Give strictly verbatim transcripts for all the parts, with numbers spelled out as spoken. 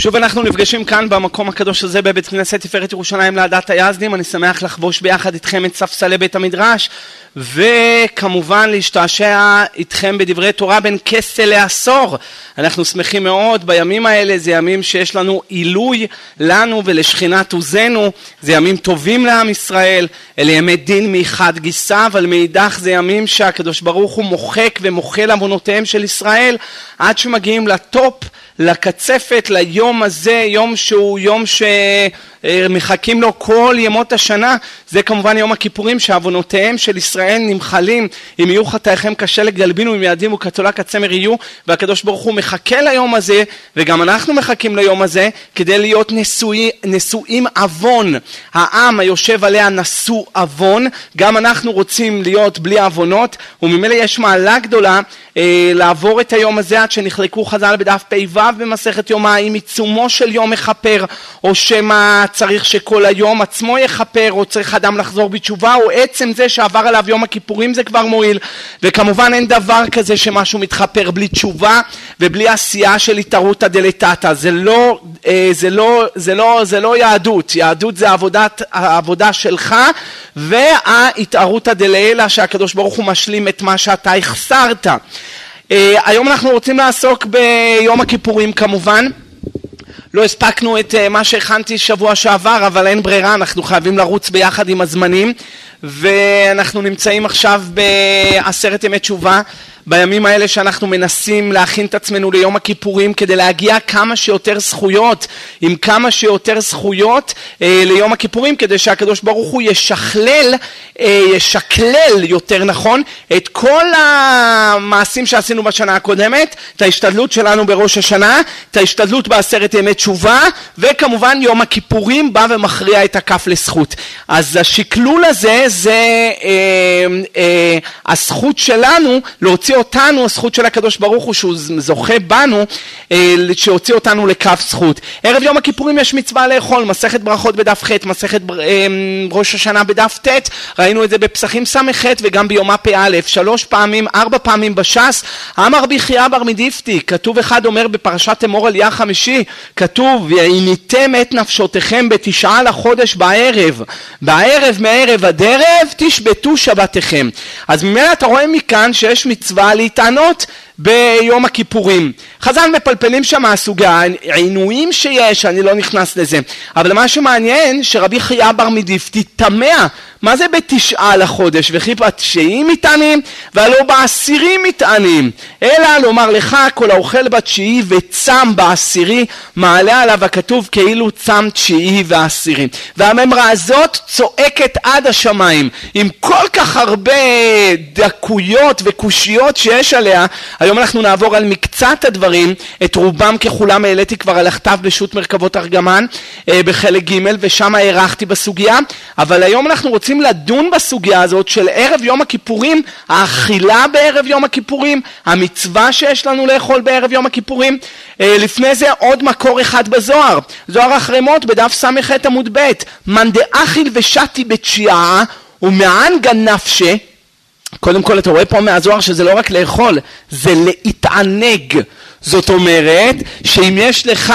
שוב אנחנו נפגשים כאן במקום הקדוש הזה בבית כנסת תפארת ירושלים לעדת היזדים. אני שמח לחבוש ביחד איתכם את ספסלי בית המדרש וכמובן להשתעשע איתכם בדברי תורה בין כסה לעשור. אנחנו שמחים מאוד בימים האלה, זה ימים שיש לנו עילוי לנו ולשכינת עוזנו, זה ימים טובים לעם ישראל, אלה ימי דין מאחד גיסה, אבל מאידך זה ימים שהקדוש ברוך הוא מוחק ומוחל אמונותיהם של ישראל עד שמגיעים לטופ, לקצפת, ליום הזה, יום שהוא יום שמחכים לו כל ימות השנה, זה כמובן יום הכיפורים שעוונותיהם של ישראל נמחלים, אם יהיו חטאיכם כשלג גלבינו, אם יעדים וכתולע כצמר יהיו, והקדוש ברוך הוא מחכה ליום הזה, וגם אנחנו מחכים ליום הזה, כדי להיות נשואי, נשואים עוון, העם היושב עליה נשוא עוון, גם אנחנו רוצים להיות בלי עוונות, וממילא יש מעלה גדולה אה, לעבור את היום הזה עד שנחלקו חז"ל בדף פ"ו, במסכת יומא, אם עיצומו של יום מכפר, או שמא צריך שכל היום עצמו יכפר, או צריך אדם לחזור בתשובה, או עצם זה שעבר עליו יום הכיפורים זה כבר מועיל, וכמובן אין דבר כזה שמשהו מתחפר בלי תשובה ובלי עשייה של התערותא דלתתא, זה לא זה לא זה לא זה לא יהדות, יהדות זה עבודת העבודה שלך וההתערותא דלעילא שהקדוש ברוך הוא משלים את מה שאתה החסרת. היום אנחנו רוצים לעסוק ביום הכיפורים כמובן, לא הספקנו את מה שהכנתי שבוע שעבר, אבל אין ברירה, אנחנו חייבים לרוץ ביחד עם הזמנים, ואנחנו נמצאים עכשיו בעשרת ימי תשובה, בימים האלה שאנחנו מנסים להכין את עצמנו ליום הכיפורים, כדי להגיע כמה שיותר זכויות, עם כמה שיותר זכויות אה, ליום הכיפורים, כדי שהקדוש ברוך הוא ישכלל, אה, ישכלל יותר נכון, את כל המעשים שעשינו בשנה הקודמת, את ההשתדלות שלנו בראש השנה, את ההשתדלות בעשרת ימי תשובה, וכמובן יום הכיפורים בא ומכריע את הכף לזכות. אז השקלול הזה, זה אה, אה, הזכות שלנו להוציא אותנו, הזכות של הקדוש ברוך הוא שהוא זוכה בנו, שהוציא אותנו לקו זכות. ערב יום הכיפורים יש מצווה לאכול, מסכת ברכות בדף ח', מסכת בר... ראש השנה בדף ט', ראינו את זה בפסחים סמ"ח וגם ביומא פ"א, שלוש פעמים, ארבע פעמים בש"ס, אמר רבי חייא בר מדיפתי, כתוב אחד אומר בפרשת אמור עלייה חמישי, כתוב, ועיניתם את נפשותיכם בתשעה לחודש בערב, בערב מערב עד ערב תשבתו שבתיכם. אז ממילא אתה רואה מכאן שיש מצווה להתענות ביום הכיפורים. חז"ל מפלפלים שם הסוגי העינויים שיש, אני לא נכנס לזה, אבל מה שמעניין שרבי חייא בר מדיפתי תמה, מה זה בתשעה לחודש, וכי בתשעים מתענים והלא בעשירים מתענים, אלא לומר לך כל האוכל בתשיעי וצם בעשירי מעלה עליו הכתוב כאילו צם תשיעי ועשירי. והממרה הזאת צועקת עד השמיים, עם כל כך הרבה דקויות וקושיות שיש עליה. היום אנחנו נעבור על מקצת הדברים, את רובם ככולם העליתי כבר על הכתב בשו"ת מרכבות ארגמן בחלק ג' ושם הערכתי בסוגיה, אבל היום אנחנו רוצים לדון בסוגיה הזאת של ערב יום הכיפורים, האכילה בערב יום הכיפורים, המצווה שיש לנו לאכול בערב יום הכיפורים. לפני זה עוד מקור אחד בזוהר, זוהר אחרימות בדף סמ"ח עמוד ב', מאן דאכיל ושתי בתשיעא ומאן גנפשי. קודם כל אתה רואה פה מהזוהר שזה לא רק לאכול, זה להתענג. זאת אומרת שאם יש לך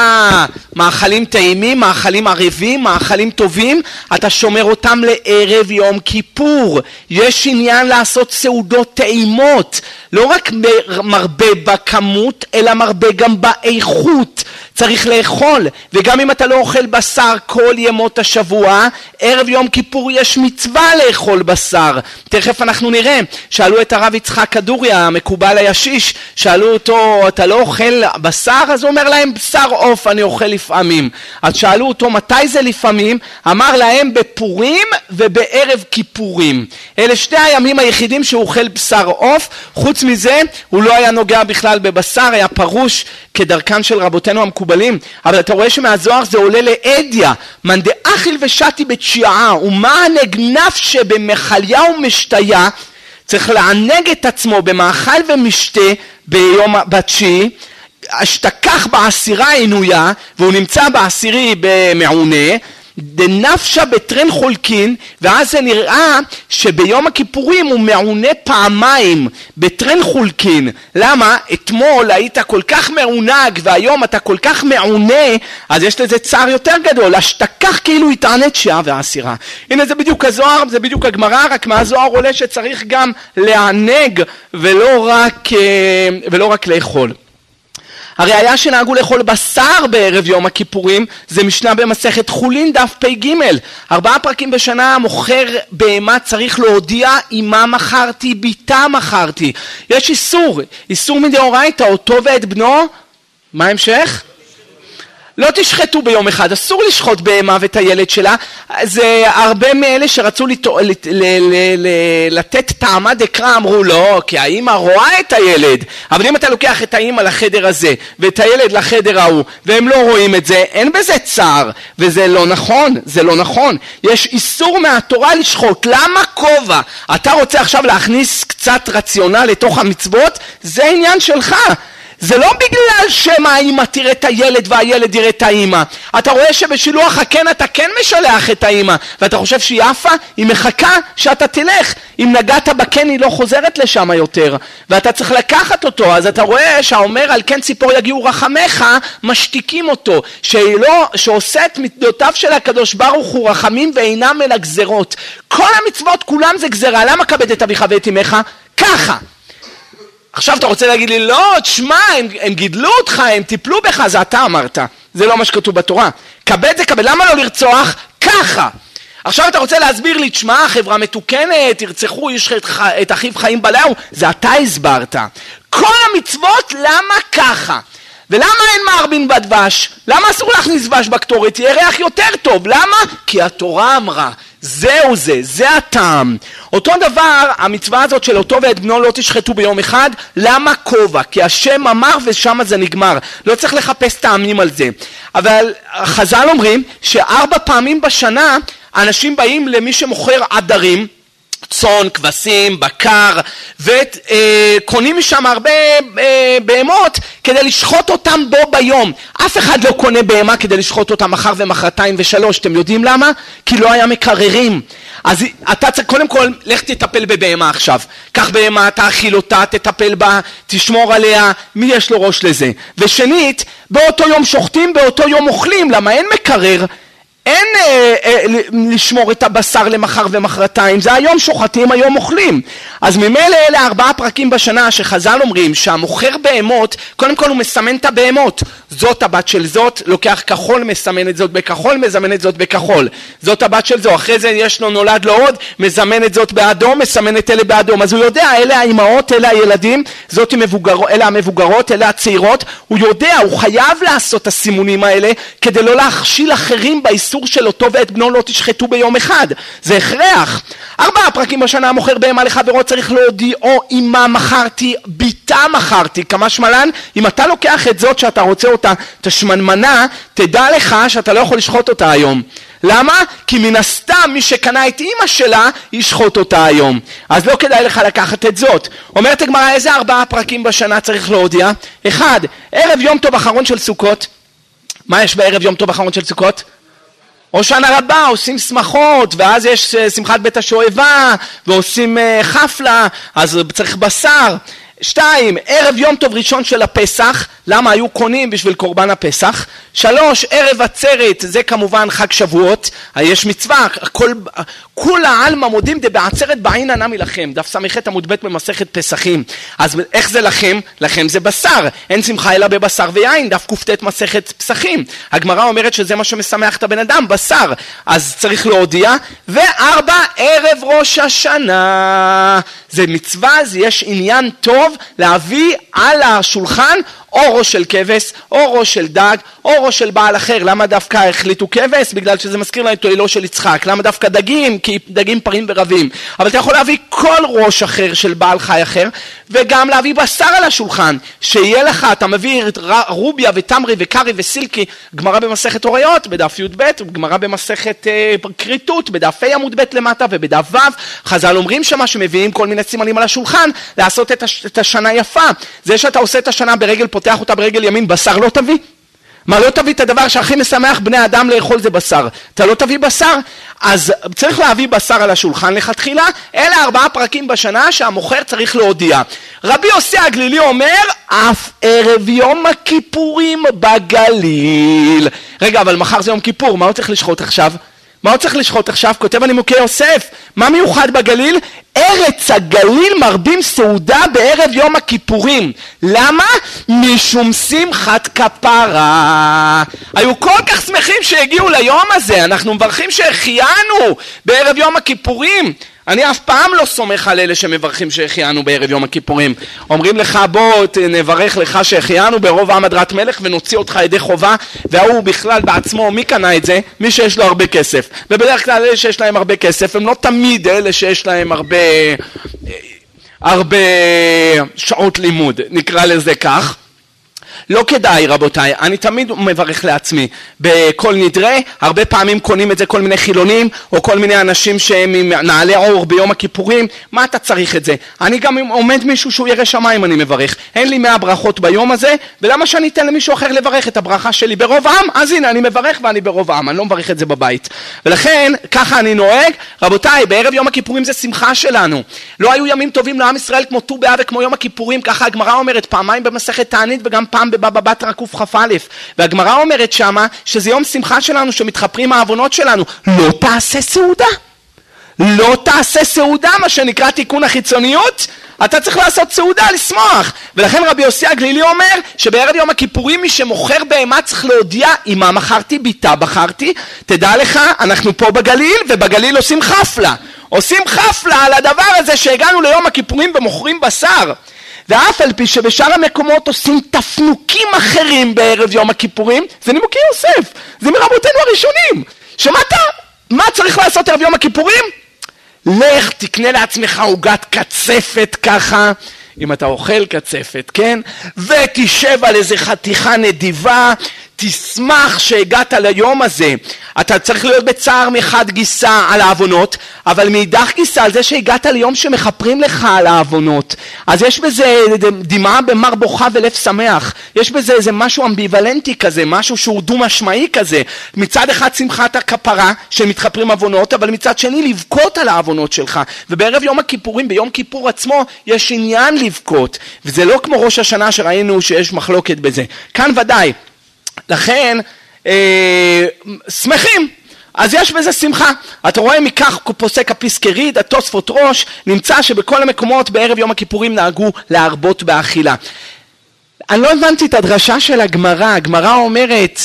מאכלים טעימים, מאכלים ערבים, מאכלים טובים, אתה שומר אותם לערב יום כיפור. יש עניין לעשות סעודות טעימות, לא רק מרבה בכמות אלא מרבה גם באיכות. צריך לאכול, וגם אם אתה לא אוכל בשר כל ימות השבוע, ערב יום כיפור יש מצווה לאכול בשר. תכף אנחנו נראה, שאלו את הרב יצחק כדוריה, המקובל הישיש, שאלו אותו, אתה לא אוכל בשר? אז הוא אומר להם, בשר עוף אני אוכל לפעמים. אז שאלו אותו, מתי זה לפעמים? אמר להם, בפורים ובערב כיפורים. אלה שתי הימים היחידים שהוא אוכל בשר עוף, חוץ מזה, הוא לא היה נוגע בכלל בבשר, היה פרוש כדרכן של רבותינו המקובל, אבל אתה רואה שמהזוהר זה עולה לאדיה, מאן דאכיל ושתי בתשיעא ומאן גנפשי במאכליה ומשתיה, צריך לענג את עצמו במאכל ומשתה ביום בתשיעי, אשתכח בעשירה עינויה, והוא נמצא בעשירי במעונה, דנפשה בטרן חולקין, ואז זה נראה שביום הכיפורים הוא מעונה פעמיים בטרן חולקין. למה? אתמול היית כל כך מעונג והיום אתה כל כך מעונה, אז יש לזה צער יותר גדול, השתכח כאילו התענת שעה והעשירה. הנה זה בדיוק הזוהר, זה בדיוק הגמרא, רק מהזוהר עולה שצריך גם לענג ולא רק, ולא רק לאכול. הראיה שנהגו לאכול בשר בערב יום הכיפורים, זה משנה במסכת חולין דף פי גימל. ארבעה פרקים בשנה מוכר בהמה צריך להודיע, אמא מחרתי, ביתה מחרתי. יש איסור, איסור מדאורייתא, אותו ואת בנו, מה המשך? לא תשחטו ביום אחד, אסור לשחוט בהמה ואת הילד שלה. זה הרבה מאלה שרצו לת... לת... לתת טעמה דקרא, אמרו לא, כי האמא רואה את הילד, אבל אם אתה לוקח את האמא לחדר הזה ואת הילד לחדר ההוא והם לא רואים את זה, אין בזה צער, וזה לא נכון, זה לא נכון. יש איסור מהתורה לשחוט. למה כובע? אתה רוצה עכשיו להכניס קצת רציונל לתוך המצוות? זה עניין שלך. זה לא בגלל שמה האמא תראה את הילד והילד יראה את האמא. אתה רואה שבשילוח הכן אתה כן משלח את האמא, ואתה חושב שהיא עפה, היא מחכה שאתה תלך. אם נגעת בכן היא לא חוזרת לשם יותר, ואתה צריך לקחת אותו. אז אתה רואה שהאומר על כן ציפור יגיעו רחמך, משתיקים אותו, שלא, שעושה את מידותיו של הקדוש ברוך הוא רחמים ואינם אל הגזרות. כל המצוות כולם זה גזרה. למה כבד את אביך ואת אמך? ככה. עכשיו אתה רוצה להגיד לי, לא, תשמע, הם, הם גידלו אותך, הם טיפלו בך, זה אתה אמרת. זה לא מה שכתוב בתורה. כבד זה כבד, למה לא לרצוח? ככה. עכשיו אתה רוצה להסביר לי, תשמע, חברה מתוקנת, ירצחו איש את אחיו חיים בלעו, זה אתה הסברת. כל המצוות, למה ככה? ולמה אין מערבין בדבש? למה אסור להכניס דבש בקטורת? יהיה ריח יותר טוב. למה? כי התורה אמרה. זהו זה, זה הטעם. אותו דבר, המצווה הזאת של אותו ואת בנו לא תשחטו ביום אחד, למה כובע? כי השם אמר ושם זה נגמר. לא צריך לחפש טעמים על זה. אבל חז"ל אומרים שארבע פעמים בשנה אנשים באים למי שמוכר עדרים, צאן, כבשים, בקר, וקונים משם הרבה בהמות כדי לשחוט אותם בו ביום. אף אחד לא קונה בהמה כדי לשחוט אותם מחר ומחרתיים ושלוש. אתם יודעים למה? כי לא היה מקררים. אז אתה צריך, קודם כל, לך תטפל בבהמה עכשיו. קח בהמה, תאכיל אותה, תטפל בה, תשמור עליה, מי יש לו ראש לזה? ושנית, באותו יום שוחטים, באותו יום אוכלים, למה אין מקרר? אין אה, אה, לשמור את הבשר למחר ומחרתיים, זה היום שוחטים, היום אוכלים. אז ממילא אלה ארבעה פרקים בשנה שחז"ל אומרים שהמוכר בהמות, קודם כל הוא מסמן את הבהמות. זאת הבת של זאת, לוקח כחול, מסמן את זאת בכחול, מזמן את זאת בכחול. זאת הבת של זו, אחרי זה יש לו נולד לו עוד, מזמן את זאת באדום, מסמן את אלה באדום. אז הוא יודע, אלה האימהות, אלה הילדים, זאת מבוגר, אלה המבוגרות, אלה הצעירות. הוא יודע, הוא חייב לעשות את הסימונים האלה כדי לא להכשיל אחרים באיסור של אותו ואת בנו לא תשחטו ביום אחד. זה הכרח. ארבעה פרקים בשנה המוכר בהמה לחברו צריך להודיע, או אמא מחרתי, ביתה מחרתי. כמה שמלן, אם אתה לוקח את זאת שאתה רוצה אותה, תשמנמנה, תדע לך שאתה לא יכול לשחוט אותה היום. למה? כי מן הסתם מי שקנה את אמא שלה ישחוט אותה היום. אז לא כדאי לך לקחת את זאת. אומרת הגמרא, איזה ארבעה פרקים בשנה צריך להודיע? אחד, ערב יום טוב אחרון של סוכות. מה יש בערב יום טוב אחרון של סוכות? הושענא רבה, עושים שמחות, ואז יש שמחת בית השואבה, ועושים חפלה, אז צריך בשר. שתיים, ערב יום טוב ראשון של הפסח, למה היו קונים בשביל קורבן הפסח. שלוש, ערב עצרת, זה כמובן חג שבועות, יש מצווה, כל, כל העלמא מודים דבעצרת בעינא נמי לכם, דף סמ"ח עמוד ב' במסכת פסחים. אז איך זה לכם? לכם זה בשר, אין שמחה אלא בבשר ויין, דף קט מסכת פסחים. הגמרא אומרת שזה מה שמשמח את הבן אדם, בשר, אז צריך להודיע. וארבע, ערב ראש השנה, זה מצווה, אז יש עניין טוב, להביא על השולחן או ראש של כבש, או ראש של דג, או ראש של בעל אחר. למה דווקא החליטו כבש? בגלל שזה מזכיר לנו את אוהלו של יצחק. למה דווקא דגים? כי דגים פרים ורבים. אבל אתה יכול להביא כל ראש אחר של בעל חי אחר, וגם להביא בשר על השולחן, שיהיה לך, אתה מביא רובייה ותמרי וקרי וסילקי, גמרא במסכת הוריות, בדף י' ב', גמרא במסכת כריתות, בדף ה' עמוד ב' למטה ובדף ו'. חז"ל אומרים שמה שמביאים כל מיני סימנים על השולחן, לעשות את השנה יפה. זה שאתה עושה את השנה ברגל, פותח אותה ברגל ימין, בשר לא תביא. מה, לא תביא את הדבר שהכי משמח בני אדם לאכול זה בשר. אתה לא תביא בשר? אז צריך להביא בשר על השולחן לכתחילה. אלה ארבעה פרקים בשנה שהמוכר צריך להודיע. רבי יוסי הגלילי אומר, אף ערב יום הכיפורים בגליל. רגע, אבל מחר זה יום כיפור, מה הוא צריך לשחוט עכשיו? מה הוא צריך לשחוט עכשיו? כותב הנימוקי יוסף. מה מיוחד בגליל? ארץ הגליל מרבים סעודה בערב יום הכיפורים. למה? משום שמחת כפרה. היו כל כך שמחים שהגיעו ליום הזה. אנחנו מברכים שהחיינו בערב יום הכיפורים. אני אף פעם לא סומך על אלה שמברכים שהחיינו בערב יום הכיפורים. אומרים לך, בוא נברך לך שהחיינו ברוב עם הדרת מלך ונוציא אותך ידי חובה, והוא בכלל בעצמו, מי קנה את זה? מי שיש לו הרבה כסף. ובדרך כלל אלה שיש להם הרבה כסף, הם לא תמיד אלה שיש להם הרבה, הרבה שעות לימוד, נקרא לזה כך. לא כדאי רבותיי, אני תמיד מברך לעצמי, בכל נדרה, הרבה פעמים קונים את זה כל מיני חילונים, או כל מיני אנשים שהם עם נעלי עור ביום הכיפורים, מה אתה צריך את זה? אני גם עומד מישהו שהוא ירא שמיים אני מברך, אין לי מאה ברכות ביום הזה, ולמה שאני אתן למישהו אחר לברך את הברכה שלי ברוב העם? אז הנה אני מברך ואני ברוב העם, אני לא מברך את זה בבית. ולכן, ככה אני נוהג, רבותיי, בערב יום הכיפורים זה שמחה שלנו. לא היו ימים טובים לעם ישראל כמו ט"ו באב וכמו יום הכיפורים, ככה הגמרא אומרת, פעמיים במסכת תענית וגם פעם בבא בתרא קכ"א, והגמרא אומרת שמה שזה יום שמחה שלנו שמתחפרים העוונות שלנו. לא תעשה סעודה, לא תעשה סעודה, מה שנקרא תיקון החיצוניות, אתה צריך לעשות סעודה לשמוח. ולכן רבי יוסי הגלילי אומר שבערב יום הכיפורים מי שמוכר בהמה צריך להודיע, אמא מכרתי, ביתה בחרתי, תדע לך אנחנו פה בגליל ובגליל עושים חפלה, עושים חפלה על הדבר הזה שהגענו ליום הכיפורים ומוכרים בשר. ואף על פי שבשאר המקומות עושים תפנוקים אחרים בערב יום הכיפורים, זה נימוקי יוסף, זה מרבותינו הראשונים. שמעת? מה צריך לעשות ערב יום הכיפורים? לך תקנה לעצמך עוגת קצפת ככה, אם אתה אוכל קצפת, כן? ותשב על איזה חתיכה נדיבה, תשמח שהגעת ליום הזה. אתה צריך להיות בצער מחד גיסה על העוונות, אבל מאידך גיסה על זה שהגעת ליום שמחפרים לך על העוונות. אז יש בזה דמעה במר בוכה ולב שמח. יש בזה איזה משהו אמביוולנטי כזה, משהו שהוא דו משמעי כזה. מצד אחד שמחת הכפרה שמתחפרים עוונות, אבל מצד שני לבכות על העוונות שלך. ובערב יום הכיפורים, ביום כיפור עצמו, יש עניין לבכות. וזה לא כמו ראש השנה שראינו שיש מחלוקת בזה. כאן ודאי. לכן, אה, שמחים, אז יש בזה שמחה. אתה רואה מכך פוסק הפיסקריד, התוספות ראש, נמצא שבכל המקומות בערב יום הכיפורים נהגו להרבות באכילה. אני לא הבנתי את הדרשה של הגמרא, הגמרא אומרת,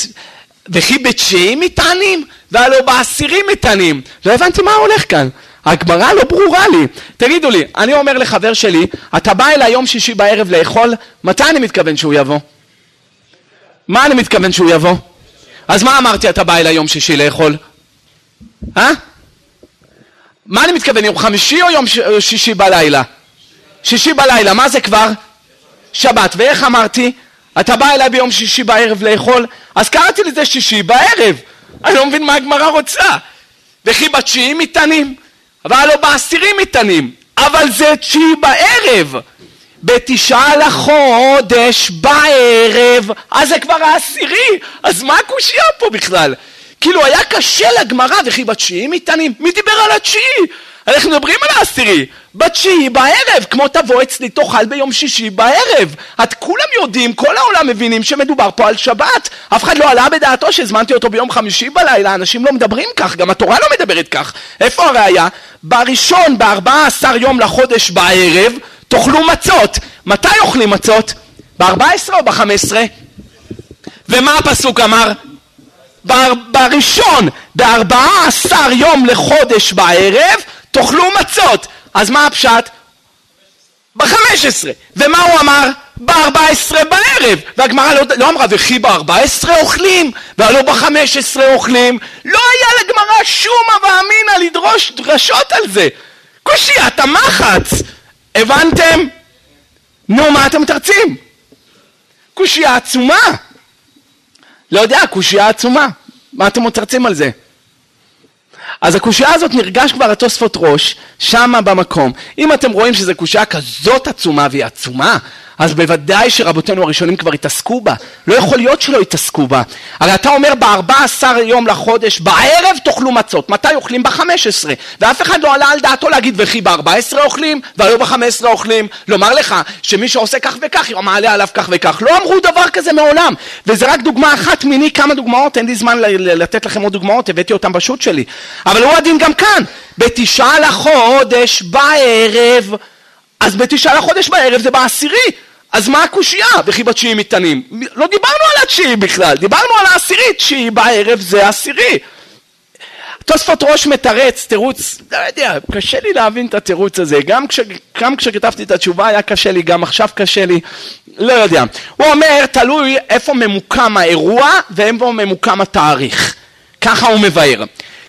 וכי בתשיעי מתענים, והלא בעשירים מתענים. לא הבנתי מה הולך כאן. הגמרא לא ברורה לי. תגידו לי, אני אומר לחבר שלי, אתה בא אל היום שישי בערב לאכול, מתי אני מתכוון שהוא יבוא? מה אני מתכוון שהוא יבוא? אז מה אמרתי אתה בא אליי יום שישי לאכול? אה? מה אני מתכוון, יום חמישי או יום שישי בלילה? שישי בלילה, מה זה כבר? שבת, ואיך אמרתי? אתה בא אליי ביום שישי בערב לאכול? אז קראתי לזה שישי בערב, אני לא מבין מה הגמרא רוצה. וכי בתשיעים מתענים, אבל לא בעשירים מתענים, אבל זה תשיעי בערב. בתשעה לחודש בערב, אז זה כבר העשירי, אז מה הקושייה פה בכלל? כאילו היה קשה לגמרא, וכי בתשיעים מתענים, מי דיבר על התשיעי? אנחנו מדברים על העשירי, בתשיעי בערב, כמו תבוא אצלי תאכל ביום שישי בערב, את כולם יודעים, כל העולם מבינים שמדובר פה על שבת, אף אחד לא עלה בדעתו שהזמנתי אותו ביום חמישי בלילה, אנשים לא מדברים כך, גם התורה לא מדברת כך, איפה הראיה? בראשון, בארבעה עשר יום לחודש בערב, תאכלו מצות. מתי אוכלים מצות? ב-ארבע עשרה או ב-חמש עשרה? ומה הפסוק אמר? בר, בראשון, ב-ארבעה עשר יום לחודש בערב, תאכלו מצות. אז מה הפשט? ב-חמש עשרה. ומה הוא אמר? ב-ארבע עשרה בערב. והגמרא לא, לא אמרה, וכי ב-ארבע עשרה אוכלים, והלא ב-חמש עשרה אוכלים. לא היה לגמרא שום הווה אמינא לדרוש דרשות על זה. קושיית המחץ. הבנתם? נו, מה אתם מתרצים? קושייה עצומה. לא יודע, קושייה עצומה. מה אתם מתרצים על זה? אז הקושייה הזאת נרגש כבר התוספות ראש, שמה במקום. אם אתם רואים שזו קושייה כזאת עצומה והיא עצומה, אז בוודאי שרבותינו הראשונים כבר התעסקו בה. לא יכול להיות שלא התעסקו בה. הרי אתה אומר ב-ארבעה עשר יום לחודש, בערב תאכלו מצות. מתי אוכלים? ב-חמש עשרה. ואף אחד לא עלה על דעתו להגיד, וכי ב-ארבע עשרה אוכלים, והיו ב-חמש עשרה אוכלים. לומר לך שמי שעושה כך וכך, יום מעלה עליו כך וכך. לא אמרו דבר כזה מעולם. וזה רק דוגמה אחת מיני, כמה דוגמאות. אין לי זמן לתת לכם עוד דוגמאות, הבאתי אותם בשו"ת שלי. אבל הוא הדין גם כאן. בתשעה לחודש בערב, אז בתשעה לחודש בערב זה בעשירי. אז מה הקושייה? וכי בתשיעי מתענים. לא דיברנו על התשיעי בכלל, דיברנו על העשירי. תשיעי בערב זה העשירי. תוספות ראש מתרץ, תירוץ, לא יודע, קשה לי להבין את התירוץ הזה. גם, כש, גם כשכתבתי את התשובה היה קשה לי, גם עכשיו קשה לי, לא יודע. הוא אומר, תלוי איפה ממוקם האירוע ואיפה ממוקם התאריך. ככה הוא מבאר.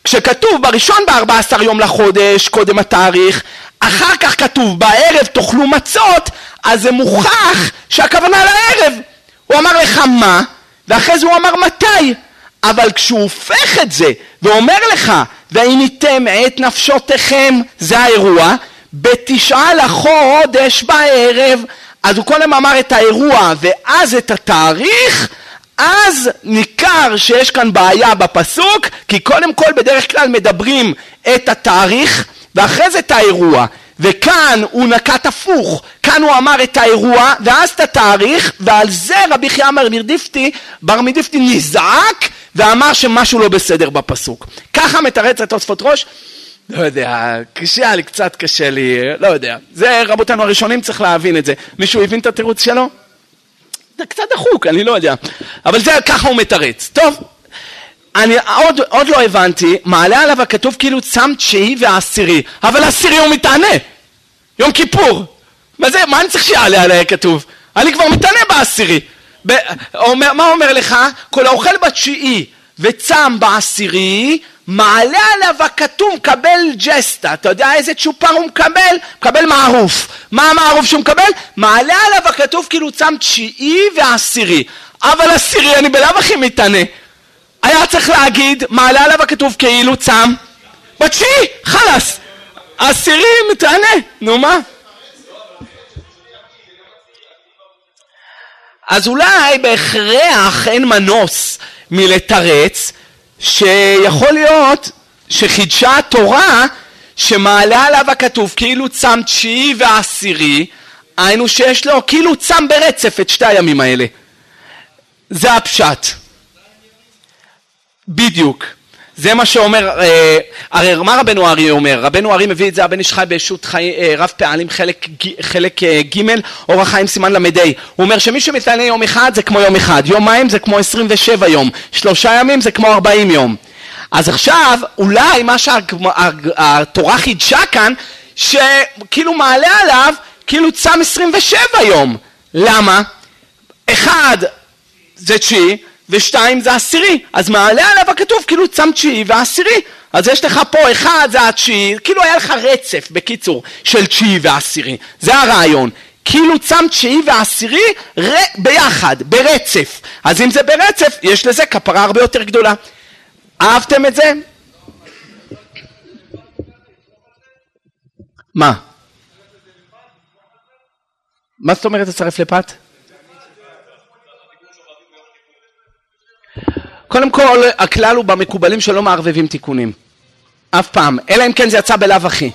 כשכתוב בראשון ב-ארבעה עשר יום לחודש, קודם התאריך, אחר כך כתוב בערב תאכלו מצות, אז זה מוכח שהכוונה לערב. הוא אמר לך מה, ואחרי זה הוא אמר מתי. אבל כשהוא הופך את זה ואומר לך, והניתם את נפשותיכם, זה האירוע, בתשעה לחודש בערב, אז הוא קודם אמר את האירוע ואז את התאריך, אז ניכר שיש כאן בעיה בפסוק, כי קודם כל בדרך כלל מדברים את התאריך, ואחרי זה את האירוע, וכאן הוא נקט הפוך, כאן הוא אמר את האירוע, ואז את התאריך, ועל זה רבי חייא מרדיפתי, בר מרדיפתי נזעק, ואמר שמשהו לא בסדר בפסוק. ככה מתרץ את תוספות ראש, לא יודע, קשה לי, קצת קשה לי, לא יודע. זה רבותינו הראשונים צריך להבין את זה. מישהו הבין את התירוץ שלו? זה קצת דחוק, אני לא יודע. אבל זה ככה הוא מתרץ. טוב. אני עוד, עוד לא הבנתי, מעלה עליו הכתוב כאילו צם תשיעי ועשירי, אבל עשירי הוא מתענה, יום כיפור, מה זה, מה אני צריך שיעלה עליי הכתוב? אני כבר מתענה בעשירי, ב, אומר, מה אומר לך? כל האוכל בתשיעי וצם בעשירי, מעלה עליו הכתוב, מקבל ג'סטה, אתה יודע איזה צ'ופר הוא מקבל? מקבל מערוף, מה המערוף שהוא מקבל? מעלה עליו הכתוב כאילו צם תשיעי ועשירי, אבל עשירי אני בלב הכי מתענה, היה צריך להגיד, מעלה עליו הכתוב כאילו צם, בתשיעי, חלס, עשירי מתענה, נו מה? אז אולי בהכרח אין מנוס מלתרץ, שיכול להיות שחידשה התורה, שמעלה עליו הכתוב כאילו צם תשיעי ועשירי, היינו שיש לו כאילו צם ברצף את שתי הימים האלה. זה הפשט. בדיוק, זה מה שאומר, אה, הרי מה רבנו ארי אומר? רבנו ארי מביא את זה, הבן איש חי בשו"ת חי, אה, רב פעלים חלק, חלק אה, ג' אורח חיים סימן למדי, הוא אומר שמי שמתענה יום אחד זה כמו יום אחד, יומיים זה כמו עשרים ושבע יום, שלושה ימים זה כמו ארבעים יום. אז עכשיו אולי מה שהתורה חידשה כאן, שכאילו מעלה עליו, כאילו צם עשרים ושבע יום, למה? אחד זה תשיעי, ושתיים זה עשירי, אז מעלה עליו הכתוב כאילו צם תשיעי ועשירי, אז יש לך פה אחד זה התשיעי, כאילו היה לך רצף בקיצור של תשיעי ועשירי, זה הרעיון, כאילו צם תשיעי ועשירי ר... ביחד, ברצף, אז אם זה ברצף יש לזה כפרה הרבה יותר גדולה, אהבתם את זה? מה? מה זאת אומרת לצרף לפת? קודם כל, הכלל הוא במקובלים שלא מערבבים תיקונים. אף פעם. אלא אם כן זה יצא בלאו הכי.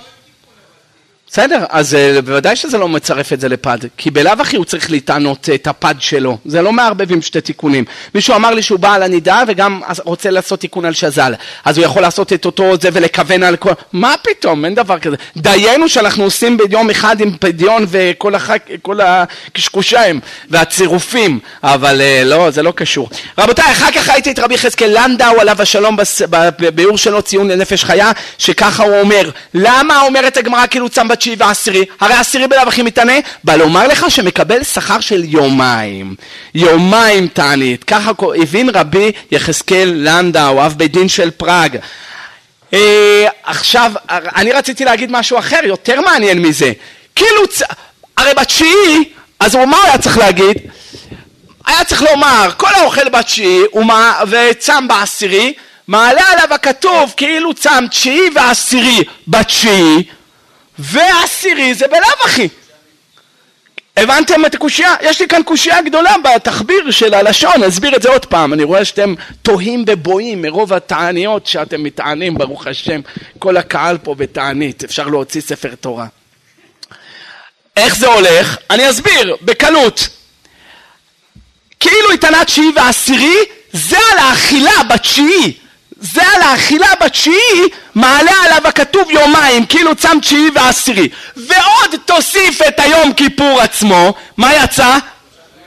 בסדר? אז בוודאי שזה לא מצרף את זה לפד. כי בלאו הכי הוא צריך לטענות את הפד שלו. זה לא מערבבים שתי תיקונים. מישהו אמר לי שהוא בא על הנידה וגם רוצה לעשות תיקון על שזל. אז הוא יכול לעשות את אותו זה ולכוון על כל... מה פתאום? אין דבר כזה. דיינו שאנחנו עושים ביום אחד עם פדיון וכל הח... כל הקשקושיים והצירופים. אבל לא, זה לא קשור. רבותיי, אחר כך ראיתי את רבי יחזקאל לנדאו עליו השלום בס... בביאור שלו ציון לנפש חיה, שככה הוא אומר. למה אומרת הגמרא כאילו צם בתשיעי ועשירי? הרי עשירי בלב הכי מתענה, בא לומר לך שמקבל שכר של יומיים, יומיים תענית, ככה הבין רבי יחזקאל לנדאו, אב בית דין של פראג. אה, עכשיו אני רציתי להגיד משהו אחר יותר מעניין מזה, כאילו הרי בתשיעי, אז הוא מה היה צריך להגיד? היה צריך לומר כל האוכל בתשיעי וצם בעשירי, מעלה עליו הכתוב כאילו צם תשיעי ועשירי בתשיעי ועשירי זה בלב אחי. הבנתם את הקושייה? יש לי כאן קושייה גדולה בתחביר של הלשון, אסביר את זה עוד פעם. אני רואה שאתם תוהים ובואים מרוב התעניות שאתם מתענים, ברוך השם, כל הקהל פה בתענית, אפשר להוציא ספר תורה. איך זה הולך? אני אסביר, בקלות. כאילו התענה תשיעי ועשירי, זה על האכילה בתשיעי. זה על האכילה בתשיעי, מעלה עליו הכתוב יומיים, כאילו צם תשיעי ועשירי. ועוד תוסיף את היום כיפור עצמו, מה יצא?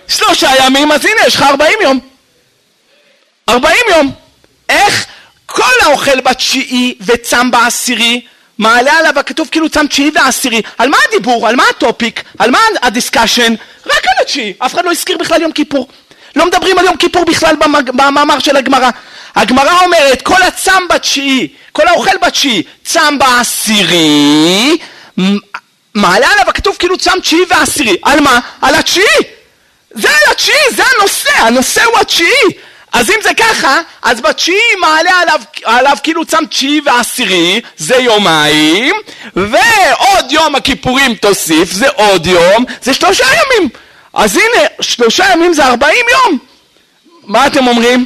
שלושה ימים, אז הנה יש לך ארבעים יום. ארבעים יום. איך? כל האוכל בתשיעי וצם בעשירי, מעלה עליו הכתוב כאילו צם תשיעי ועשירי. על מה הדיבור? על מה הטופיק? על מה הדיסקשן? רק על התשיעי. אף אחד לא הזכיר בכלל יום כיפור. לא מדברים על יום כיפור בכלל במאמר של הגמרא. הגמרא אומרת, כל הצם בתשיעי, כל האוכל בתשיעי, צם בעשירי, מעלה עליו הכתוב כאילו צם תשיעי ועשירי. על מה? על התשיעי. זה על התשיעי, זה הנושא, הנושא הוא התשיעי. אז אם זה ככה, אז בתשיעי מעלה עליו, עליו כאילו צם תשיעי ועשירי, זה יומיים, ועוד יום הכיפורים תוסיף, זה עוד יום, זה שלושה ימים. אז הנה, שלושה ימים זה ארבעים יום. מה אתם אומרים?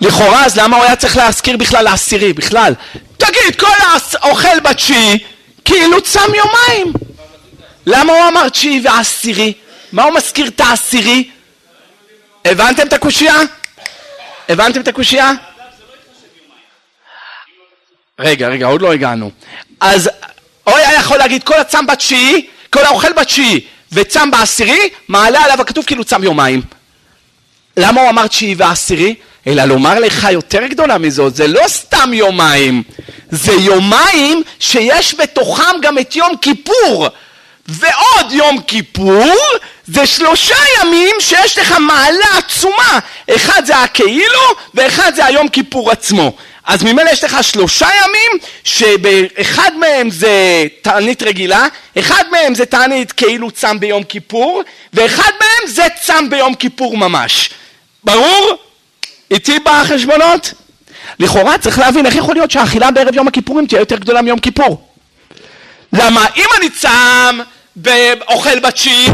לכאורה, אז למה הוא היה צריך להזכיר בכלל לעשירי? בכלל. תגיד, כל האוכל בתשיעי, כאילו צם יומיים. למה הוא אמר תשיעי ועשירי? מה הוא מזכיר את העשירי? הבנתם את הקושייה? הבנתם את הקושייה? רגע, רגע, עוד לא הגענו. אז הוא היה יכול להגיד, כל הצם בתשיעי, כל האוכל בתשיעי וצם בעשירי, מעלה עליו הכתוב כאילו צם יומיים. למה הוא אמר תשיעי ועשירי? אלא לומר לך יותר גדולה מזאת, זה לא סתם יומיים, זה יומיים שיש בתוכם גם את יום כיפור, ועוד יום כיפור, זה שלושה ימים שיש לך מעלה עצומה, אחד זה הכאילו, ואחד זה היום כיפור עצמו. אז ממילא יש לך שלושה ימים, שאחד מהם זה תענית רגילה, אחד מהם זה תענית כאילו צם ביום כיפור, ואחד מהם זה צם ביום כיפור ממש. ברור? איתי בחשבונות? לכאורה צריך להבין איך יכול להיות שהאכילה בערב יום הכיפורים תהיה יותר גדולה מיום כיפור. למה? אם אני צם ואוכל בתשיעי,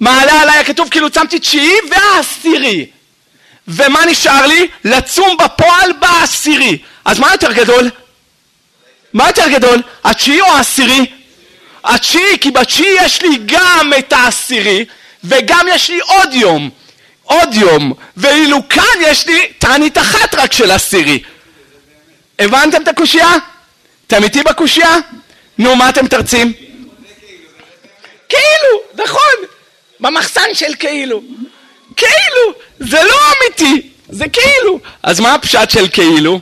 מעלה עליי הכתוב כאילו צמתי תשיעי והעשירי. ומה נשאר לי? לצום בפועל בעשירי. אז מה יותר גדול? מה יותר גדול? התשיעי או העשירי? התשיעי, כי בתשיעי יש לי גם את העשירי, וגם יש לי עוד יום. עוד יום. ואילו כאן יש לי תענית אחת רק של עשירי. הבנתם את הקושייה? אתם איתי בקושייה? נו, מה אתם תרצים? כאילו, נכון. במחסן של כאילו. כאילו, זה לא אמיתי, זה כאילו. אז מה הפשט של כאילו?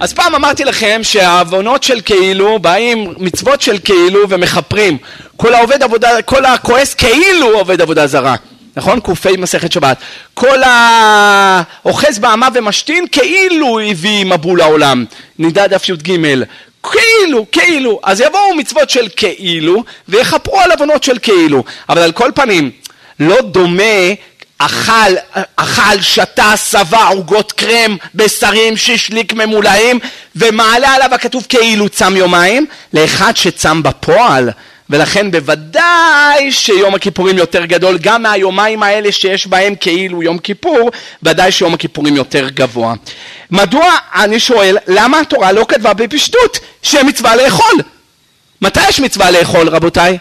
אז פעם אמרתי לכם שהעוונות של כאילו באים מצוות של כאילו ומחפרים. כל העובד עבודה, כל הכועס כאילו עובד עבודה זרה. נכון? קופי מסכת שבת. כל האוחז בעמה ומשתין כאילו הביא מבול לעולם. נידע דף יוד גימל. כאילו, כאילו. אז יבואו מצוות של כאילו ויחפרו על עוונות של כאילו. אבל על כל פנים, לא דומה אכל, אכל, שתה, סבא, עוגות קרם, בשרים, שישליק ממולאים, ומעלה עליו הכתוב כאילו צם יומיים, לאחד שצם בפועל, ולכן בוודאי שיום הכיפורים יותר גדול, גם מהיומיים האלה שיש בהם כאילו יום כיפור, ודאי שיום הכיפורים יותר גבוה. מדוע, אני שואל, למה התורה לא כתבה בפשטות שמצווה לאכול? מתי יש מצווה לאכול, רבותיי?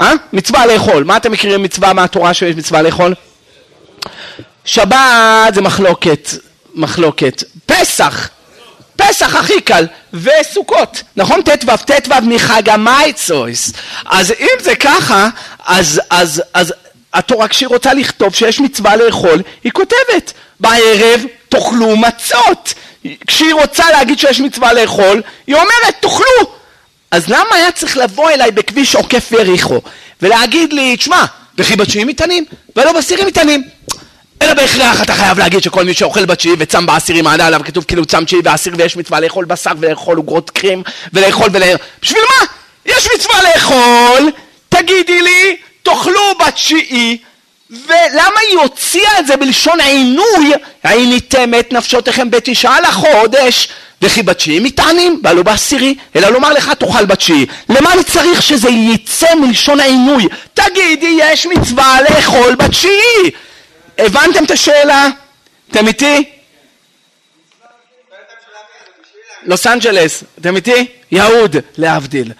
אה? מצווה לאכול. מה אתם מכירים מצווה מהתורה שיש מצווה לאכול? שבת זה מחלוקת, מחלוקת, פסח, פסח הכי קל, וסוכות, נכון? תתוו, תתוו מחג המייצויס, אז אם זה ככה, אז, אז, אז התורה כשהיא רוצה לכתוב שיש מצווה לאכול, היא כותבת, בערב תאכלו מצות, כשהיא רוצה להגיד שיש מצווה לאכול, היא אומרת תאכלו, אז למה היה צריך לבוא אליי בכביש עוקף יריחו, ולהגיד לי, תשמע, וכי בתשיעי מתענים, ולא בעשירי מתענים, אלא בהכרח אתה חייב להגיד שכל מי שאוכל בתשיעי וצם בעשירי מעלה עליו כתוב כאילו צם תשיעי ועשירי ויש מצווה לאכול בשר ולאכול עוגות קרים ולאכול ולאכול. בשביל מה? יש מצווה לאכול, תגידי לי, תאכלו בתשיעי, ולמה היא הוציאה את זה בלשון עינוי? עיניתם את נפשותיכם בתשעה לחודש, וכי בתשיעי מתענים, בעלו בעשירי, אלא לומר לך תאכל בתשיעי. למה אני צריך שזה ייצא מלשון העינוי? תגידי, יש מצווה לאכול בתשיעי. הבנתם את השאלה? אתם איתי? לוס אנג'לס, אתם איתי? יהוד, להבדיל.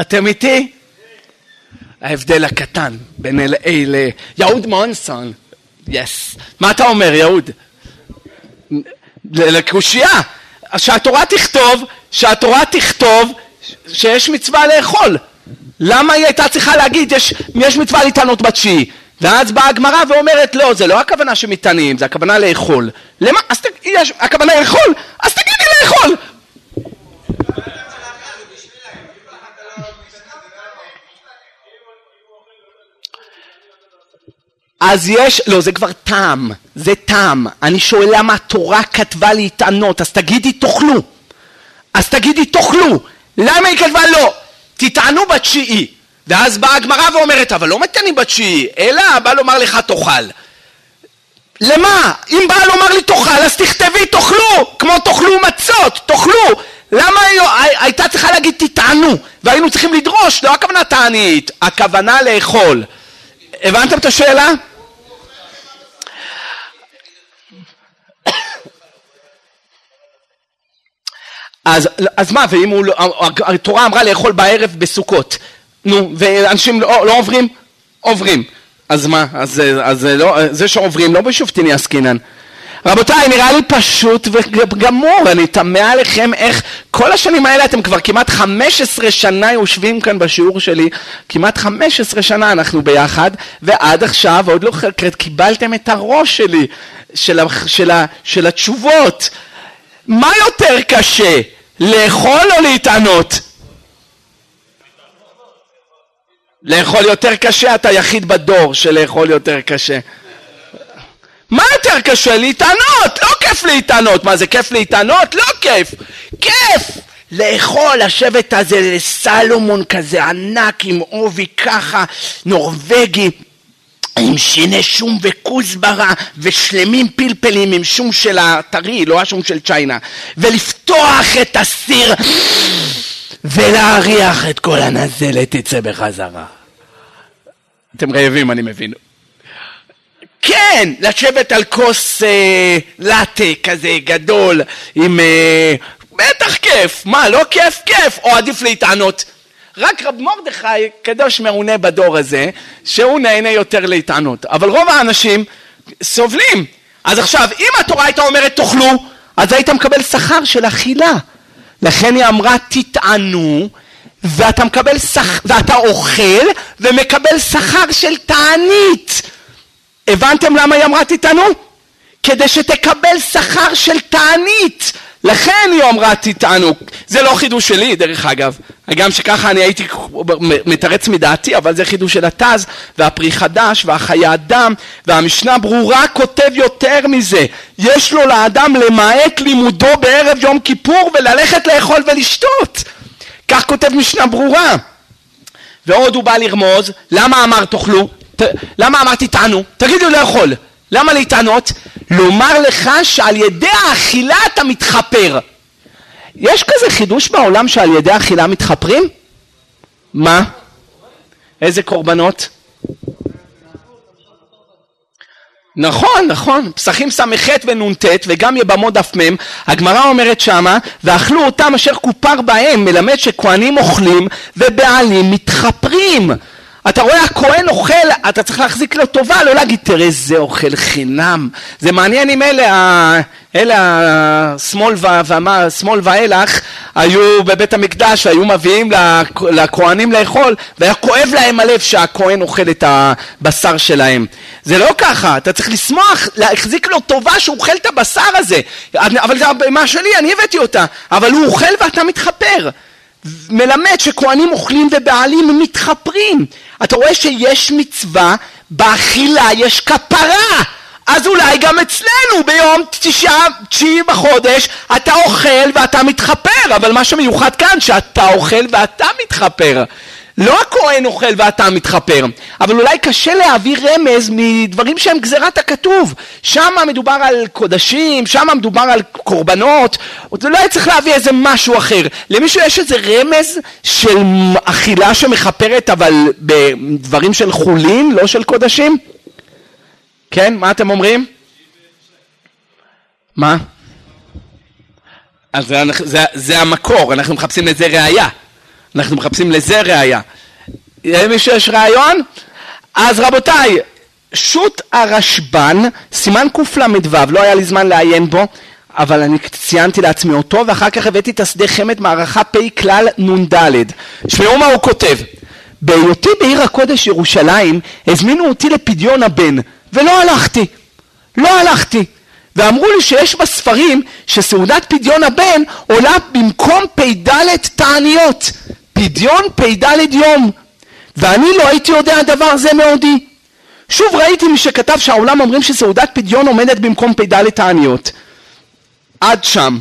אתם איתי? ההבדל הקטן בין אליי ל... יהוד מונסון. יס. מה אתה אומר, יהוד? לקושייה. שהתורה תכתוב, שהתורה תכתוב שיש מצווה לאכול. למה היא הייתה צריכה להגיד יש, יש מצווה להתענות בתשיעי? ואז באה הגמרא ואומרת לא, זה לא הכוונה שמתענים, זה הכוונה לאכול. למה? אז ת... יש... הכוונה לאכול? אז תגידי לאכול. אז יש, לא, זה כבר טעם, זה טעם. אני שואל למה התורה כתבה להתענות, אז תגידי תאכלו. אז תגידי תאכלו. למה היא כתבה לא? תטענו בתשיעי. ואז באה הגמרא ואומרת, אבל לא מתענים בתשיעי, אלא בא לומר לך תאכל. למה? אם בא לומר לי תאכל, אז תכתבי תאכלו, כמו תאכלו מצות, תאכלו. למה היא הייתה צריכה להגיד תטענו, והיינו צריכים לדרוש, לא הכוונה תענית, הכוונה לאכול. הבנתם את השאלה? אז, אז מה, ואם הוא, התורה אמרה לאכול בערב בסוכות, נו, ואנשים לא, לא עוברים? עוברים. אז מה, אז, אז לא, זה שעוברים, לא בשופטיני עסקינן. רבותיי, נראה לי פשוט וגמור, אני תמה עליכם איך כל השנים האלה, אתם כבר כמעט חמש עשרה שנה יושבים כאן בשיעור שלי, כמעט חמש עשרה שנה אנחנו ביחד, ועד עכשיו, עוד לא חלקת, קיבלתם את הראש שלי, של, של, של התשובות. מה יותר קשה, לאכול או להתענות? לאכול יותר קשה, אתה יחיד בדור של לאכול יותר קשה. מה יותר קשה? להתענות, לא כיף להתענות. מה זה כיף להתענות? לא כיף. כיף! לאכול, השבט הזה, סלומון כזה ענק עם אובי ככה, נורווגי, עם שיני שום וכוסברה, ושלמים פלפלים עם שום של הטרי, לא השום של צ'יינה. ולפתוח את הסיר, ולהריח את כל הנזלת יצא בחזרה. אתם רעבים, אני מבין. כן, לשבת על כוס אה, לטה כזה גדול, עם אה, בטח כיף, מה לא כיף? כיף, או עדיף להתענות. רק רב מרדכי קדוש מעונה בדור הזה, שהוא נהנה יותר להתענות, אבל רוב האנשים סובלים. אז עכשיו, אם התורה הייתה אומרת תאכלו, אז היית מקבל שכר של אכילה. לכן היא אמרה תטענו, ואתה, מקבל שח... ואתה אוכל ומקבל שכר של תענית. הבנתם למה היא אמרה תטענו? כדי שתקבל שכר של תענית. לכן היא אמרה תטענו. זה לא חידוש שלי דרך אגב. גם שככה אני הייתי מתרץ מדעתי, אבל זה חידוש של התז, והפרי חדש, והחיי אדם, והמשנה ברורה כותב יותר מזה. יש לו לאדם למעט לימודו בערב יום כיפור וללכת לאכול ולשתות. כך כותב משנה ברורה. ועוד הוא בא לרמוז, למה אמר תאכלו? ת, למה אמרתי תענו? תגידו לאכול. למה להתענות? לומר לך שעל ידי האכילה אתה מתחפר. יש כזה חידוש בעולם שעל ידי האכילה מתחפרים? מה? איזה קורבנות? נכון, נכון. פסחים סמכת ונונטט וגם יבמות דף מם. הגמרא אומרת שמה, ואכלו אותם אשר קופר בהם, מלמד שכהנים אוכלים ובעלים מתחפרים. אתה רואה, הכהן אוכל, אתה צריך להחזיק לו טובה, לא להגיד, תראה, זה אוכל חינם. זה מעניין אם אלה, אלה, שמאל ומה, שמאל ואילך, היו בבית המקדש, והיו מביאים לכהנים לאכול, והיה כואב להם הלב שהכהן אוכל את הבשר שלהם. זה לא ככה, אתה צריך לשמוח, להחזיק לו טובה שהוא אוכל את הבשר הזה. אבל זה מה שלי, אני הבאתי אותה, אבל הוא אוכל ואתה מתחפר. מלמד שכהנים אוכלים ובעלים מתחפרים. אתה רואה שיש מצווה, באכילה יש כפרה. אז אולי גם אצלנו ביום תשעה, תשיעי בחודש, אתה אוכל ואתה מתחפר. אבל מה שמיוחד כאן, שאתה אוכל ואתה מתחפר. לא הכהן אוכל ואתה מתחפר, אבל אולי קשה להעביר רמז מדברים שהם גזירת הכתוב. שם מדובר על קודשים, שם מדובר על קורבנות, אולי צריך להביא איזה משהו אחר. למישהו יש איזה רמז של אכילה שמחפרת, אבל בדברים של חולין, לא של קודשים? כן, מה אתם אומרים? מה? אז זה, זה, זה המקור, אנחנו מחפשים לזה ראייה. אנחנו מחפשים לזה ראייה. למישהו יש רעיון? אז רבותיי, שו"ת הרשב"ן, סימן קל"ו, לא היה לי זמן לעיין בו, אבל אני ציינתי לעצמי אותו, ואחר כך הבאתי את השדה חמת מערכה פי כלל נ"ד. שמעו מה הוא כותב. בהיותי בעיר הקודש ירושלים, הזמינו אותי לפדיון הבן, ולא הלכתי. לא הלכתי. ואמרו לי שיש בספרים שסעודת פדיון הבן עולה במקום פ"ד תעניות, פדיון פ"ד יום, ואני לא הייתי יודע דבר זה מעודי. שוב ראיתי מי שכתב שהעולם אומרים שסעודת פדיון עומדת במקום פ"ד תעניות. עד שם.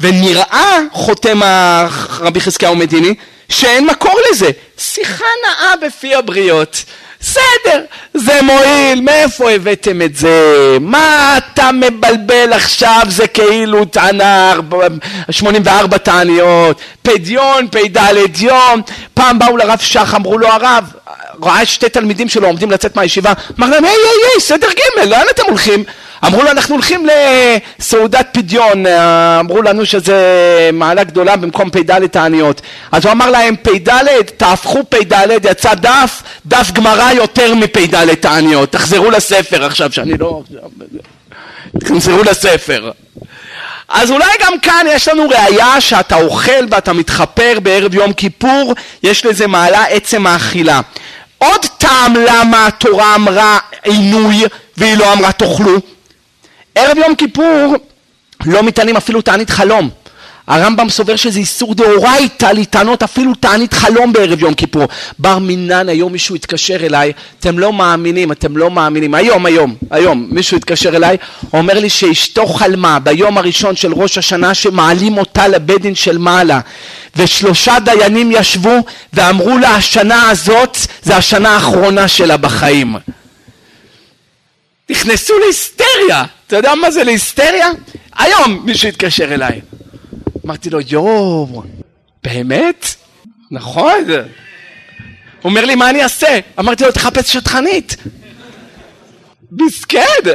ונראה, חותם הרבי חזקיהו מדיני, שאין מקור לזה. שיחה נאה בפי הבריות. בסדר, זה מועיל, מאיפה הבאתם את זה? מה אתה מבלבל עכשיו? זה כאילו טענה שמונים וארבע טעניות, פדיון, פ"ד יום. פעם באו לרב שך, אמרו לו הרב, ראה שתי תלמידים שלו עומדים לצאת מהישיבה, אמר להם, היי, היי, היי, סדר ג', לאן אתם הולכים? אמרו לו, אנחנו הולכים לסעודת פדיון, אמרו לנו שזה מעלה גדולה במקום פ"ד תעניות. אז הוא אמר להם, פ"ד, תהפכו פ"ד, יצא דף, דף גמרא יותר מפ"ד תעניות, תחזרו לספר עכשיו, שאני לא... תחזרו לספר. אז אולי גם כאן יש לנו ראייה שאתה אוכל ואתה מתחפר בערב יום כיפור, יש לזה מעלה עצם האכילה. עוד טעם למה התורה אמרה עינוי והיא לא אמרה תאכלו. ערב יום כיפור לא מתענים אפילו תענית חלום. הרמב"ם סובר שזה איסור דאורייתא לטענות אפילו תענית חלום בערב יום כיפור. בר מינן, היום מישהו התקשר אליי, אתם לא מאמינים, אתם לא מאמינים, היום, היום, היום, מישהו התקשר אליי, אומר לי שאשתו חלמה ביום הראשון של ראש השנה שמעלים אותה לבית דין של מעלה, ושלושה דיינים ישבו ואמרו לה, השנה הזאת זה השנה האחרונה שלה בחיים. נכנסו להיסטריה, אתה יודע מה זה להיסטריה? היום מישהו התקשר אליי. אמרתי לו, יואו, באמת? נכון? הוא אומר לי, מה אני אעשה? אמרתי לו, תחפש שטחנית. בסקד.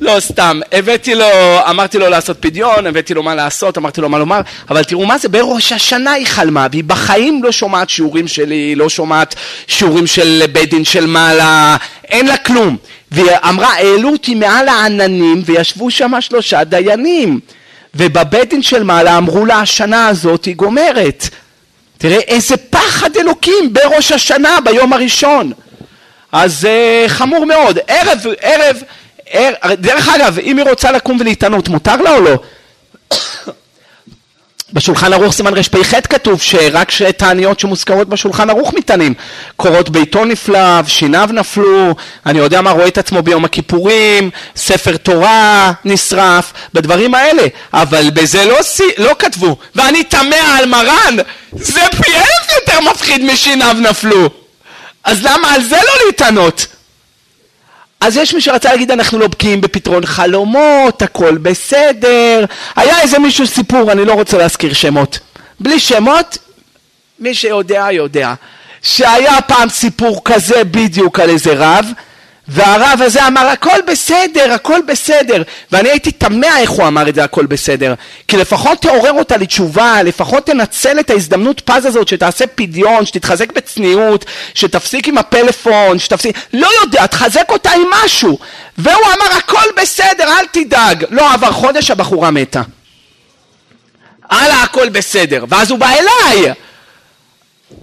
לא, סתם. הבאתי לו, אמרתי לו לעשות פדיון, הבאתי לו מה לעשות, אמרתי לו מה לומר, אבל תראו מה זה, בראש השנה היא חלמה, והיא בחיים לא שומעת שיעורים שלי, לא שומעת שיעורים של בית דין של מעלה, אין לה כלום. והיא אמרה, העלו אותי מעל העננים, וישבו שם שלושה דיינים. ובבית דין של מעלה אמרו לה, השנה הזאת היא גומרת. תראה איזה פחד אלוקים בראש השנה ביום הראשון. אז uh, חמור מאוד. ערב, ערב, ערב, דרך אגב, אם היא רוצה לקום ולהתענות, מותר לה או לא? בשולחן ערוך סימן רשפ"ח כתוב שרק שתעניות שמוזכרות בשולחן ערוך מתענים. קורות ביתו נפלב, שיניו נפלו, אני יודע מה רואה את עצמו ביום הכיפורים, ספר תורה נשרף, בדברים האלה. אבל בזה לא, לא כתבו. ואני תמה על מרן, זה פי אלף יותר מפחיד משיניו נפלו. אז למה על זה לא להתענות? אז יש מי שרצה להגיד, אנחנו לא בקיאים בפתרון חלומות, הכל בסדר. היה איזה מישהו סיפור, אני לא רוצה להזכיר שמות. בלי שמות, מי שיודע, יודע. שהיה פעם סיפור כזה בדיוק על איזה רב, והרב הזה אמר, הכל בסדר, הכל בסדר. ואני הייתי תמה איך הוא אמר את זה, הכל בסדר. כי לפחות תעורר אותה לתשובה, לפחות תנצל את ההזדמנות פז הזאת, שתעשה פדיון, שתתחזק בצניעות, שתפסיק עם הפלאפון, שתפסיק... לא יודע, תחזק אותה עם משהו. והוא אמר, הכל בסדר, אל תדאג. לא עבר חודש, הבחורה מתה. הלאה, הכל בסדר. ואז הוא בא אליי.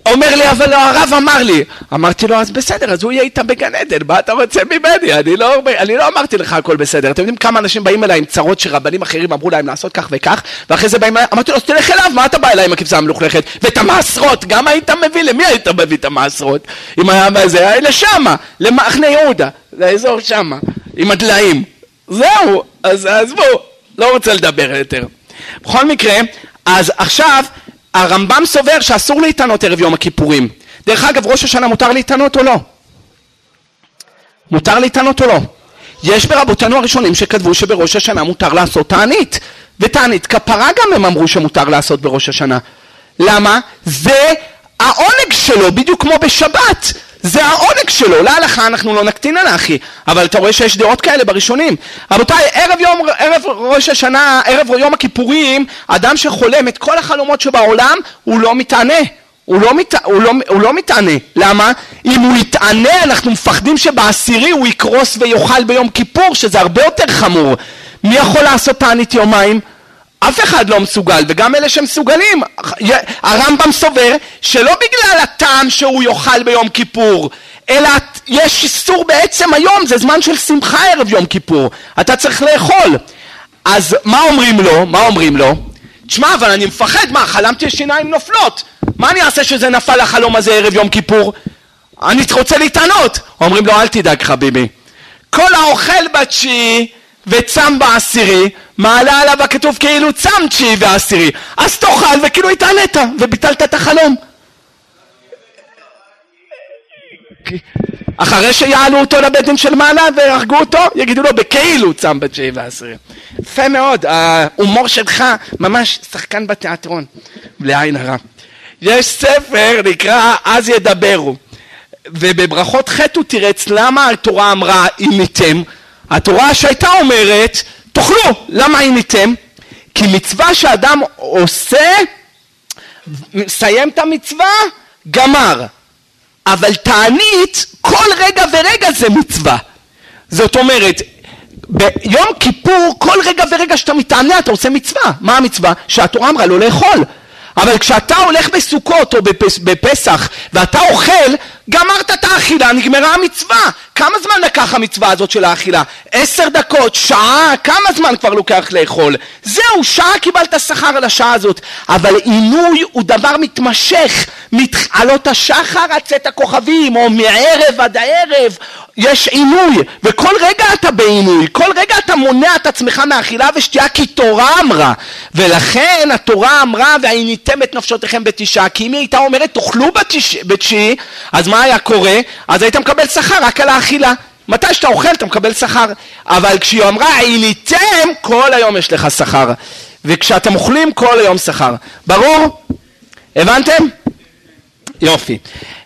אומר לי, אבל הרב אמר לי, אמרתי לו, אז בסדר, אז הוא יהיה איתם בגן עדן, מה אתה רוצה ממני? אני לא, אני לא אמרתי לך הכל בסדר. אתם יודעים כמה אנשים באים אליי עם צרות שרבנים אחרים אמרו להם לעשות כך וכך, ואחרי זה באים אליי, אמרתי לו, תלך אליו, מה אתה בא אליי עם הכבשה המלוכלכת? ואת המעשרות, גם היית מביא, למי היית מביא את המעשרות? אם היה בזה, אלה שמה, למחנה יהודה, לאזור שמה, עם הדליים. זהו, אז, אז בואו, לא רוצה לדבר יותר. בכל מקרה, אז עכשיו, הרמב"ם סובר שאסור להתענות ערב יום הכיפורים. דרך אגב, ראש השנה מותר להתענות או לא? מותר להתענות או לא? יש ברבותינו הראשונים שכתבו שבראש השנה מותר לעשות תענית, ותענית כפרה גם הם אמרו שמותר לעשות בראש השנה. למה? זה העונג שלו, בדיוק כמו בשבת. זה העונג שלו, להלכה אנחנו לא נקטין על האחי, אבל אתה רואה שיש דעות כאלה בראשונים. רבותיי, ערב יום, ערב ראש השנה, ערב יום הכיפורים, אדם שחולם את כל החלומות שבעולם, הוא לא מתענה, הוא לא, מת, הוא לא, הוא לא מתענה. למה? אם הוא יתענה, אנחנו מפחדים שבעשירי הוא יקרוס ויוכל ביום כיפור, שזה הרבה יותר חמור. מי יכול לעשות תענית יומיים? אף אחד לא מסוגל, וגם אלה שמסוגלים. הרמב"ם סובר שלא בגלל הטעם שהוא יאכל ביום כיפור, אלא יש איסור בעצם היום, זה זמן של שמחה ערב יום כיפור, אתה צריך לאכול. אז מה אומרים לו? מה אומרים לו? תשמע, אבל אני מפחד, מה, חלמתי שיניים נופלות, מה אני אעשה שזה נפל החלום הזה ערב יום כיפור? אני רוצה להתענות. אומרים לו, אל תדאג חביבי, כל האוכל בתשיעי וצם בעשירי, מעלה עליו הכתוב כאילו צם תשיעי ועשירי, אז תאכל וכאילו התענית וביטלת את החלום. אחרי שיעלו אותו לבית דין של מעלה והרגו אותו, יגידו לו בכאילו צם בתשיעי ועשירי. יפה מאוד, ההומור שלך ממש שחקן בתיאטרון, לעין הרע. יש ספר נקרא אז ידברו, ובברכות ח' הוא תירץ למה התורה אמרה אם ניתם. התורה שהייתה אומרת, תאכלו, למה אם ניתם? כי מצווה שאדם עושה, מסיים את המצווה, גמר. אבל תענית, כל רגע ורגע זה מצווה. זאת אומרת, ביום כיפור, כל רגע ורגע שאתה מתענה, אתה עושה מצווה. מה המצווה? שהתורה אמרה לא לאכול. אבל כשאתה הולך בסוכות או בפס, בפסח ואתה אוכל, גמרת את האכילה, נגמרה המצווה. כמה זמן לקח המצווה הזאת של האכילה? עשר דקות, שעה, כמה זמן כבר לוקח לאכול? זהו, שעה קיבלת שכר על השעה הזאת. אבל עינוי הוא דבר מתמשך, מתעלות השחר עד צאת הכוכבים, או מערב עד הערב, יש עינוי, וכל רגע אתה בעינוי, כל רגע אתה מונע את עצמך מאכילה ושתייה, כי תורה אמרה. ולכן התורה אמרה, והייתם את נפשותיכם בתשעה, כי אם היא הייתה אומרת תאכלו בתשיעי, אז מה היה קורה? אז היית מקבל שכר רק על האכילה. מתי שאתה אוכל אתה מקבל שכר, אבל כשהיא אמרה הייתם, כל היום יש לך שכר, וכשאתם אוכלים כל היום שכר. ברור? הבנתם? יופי.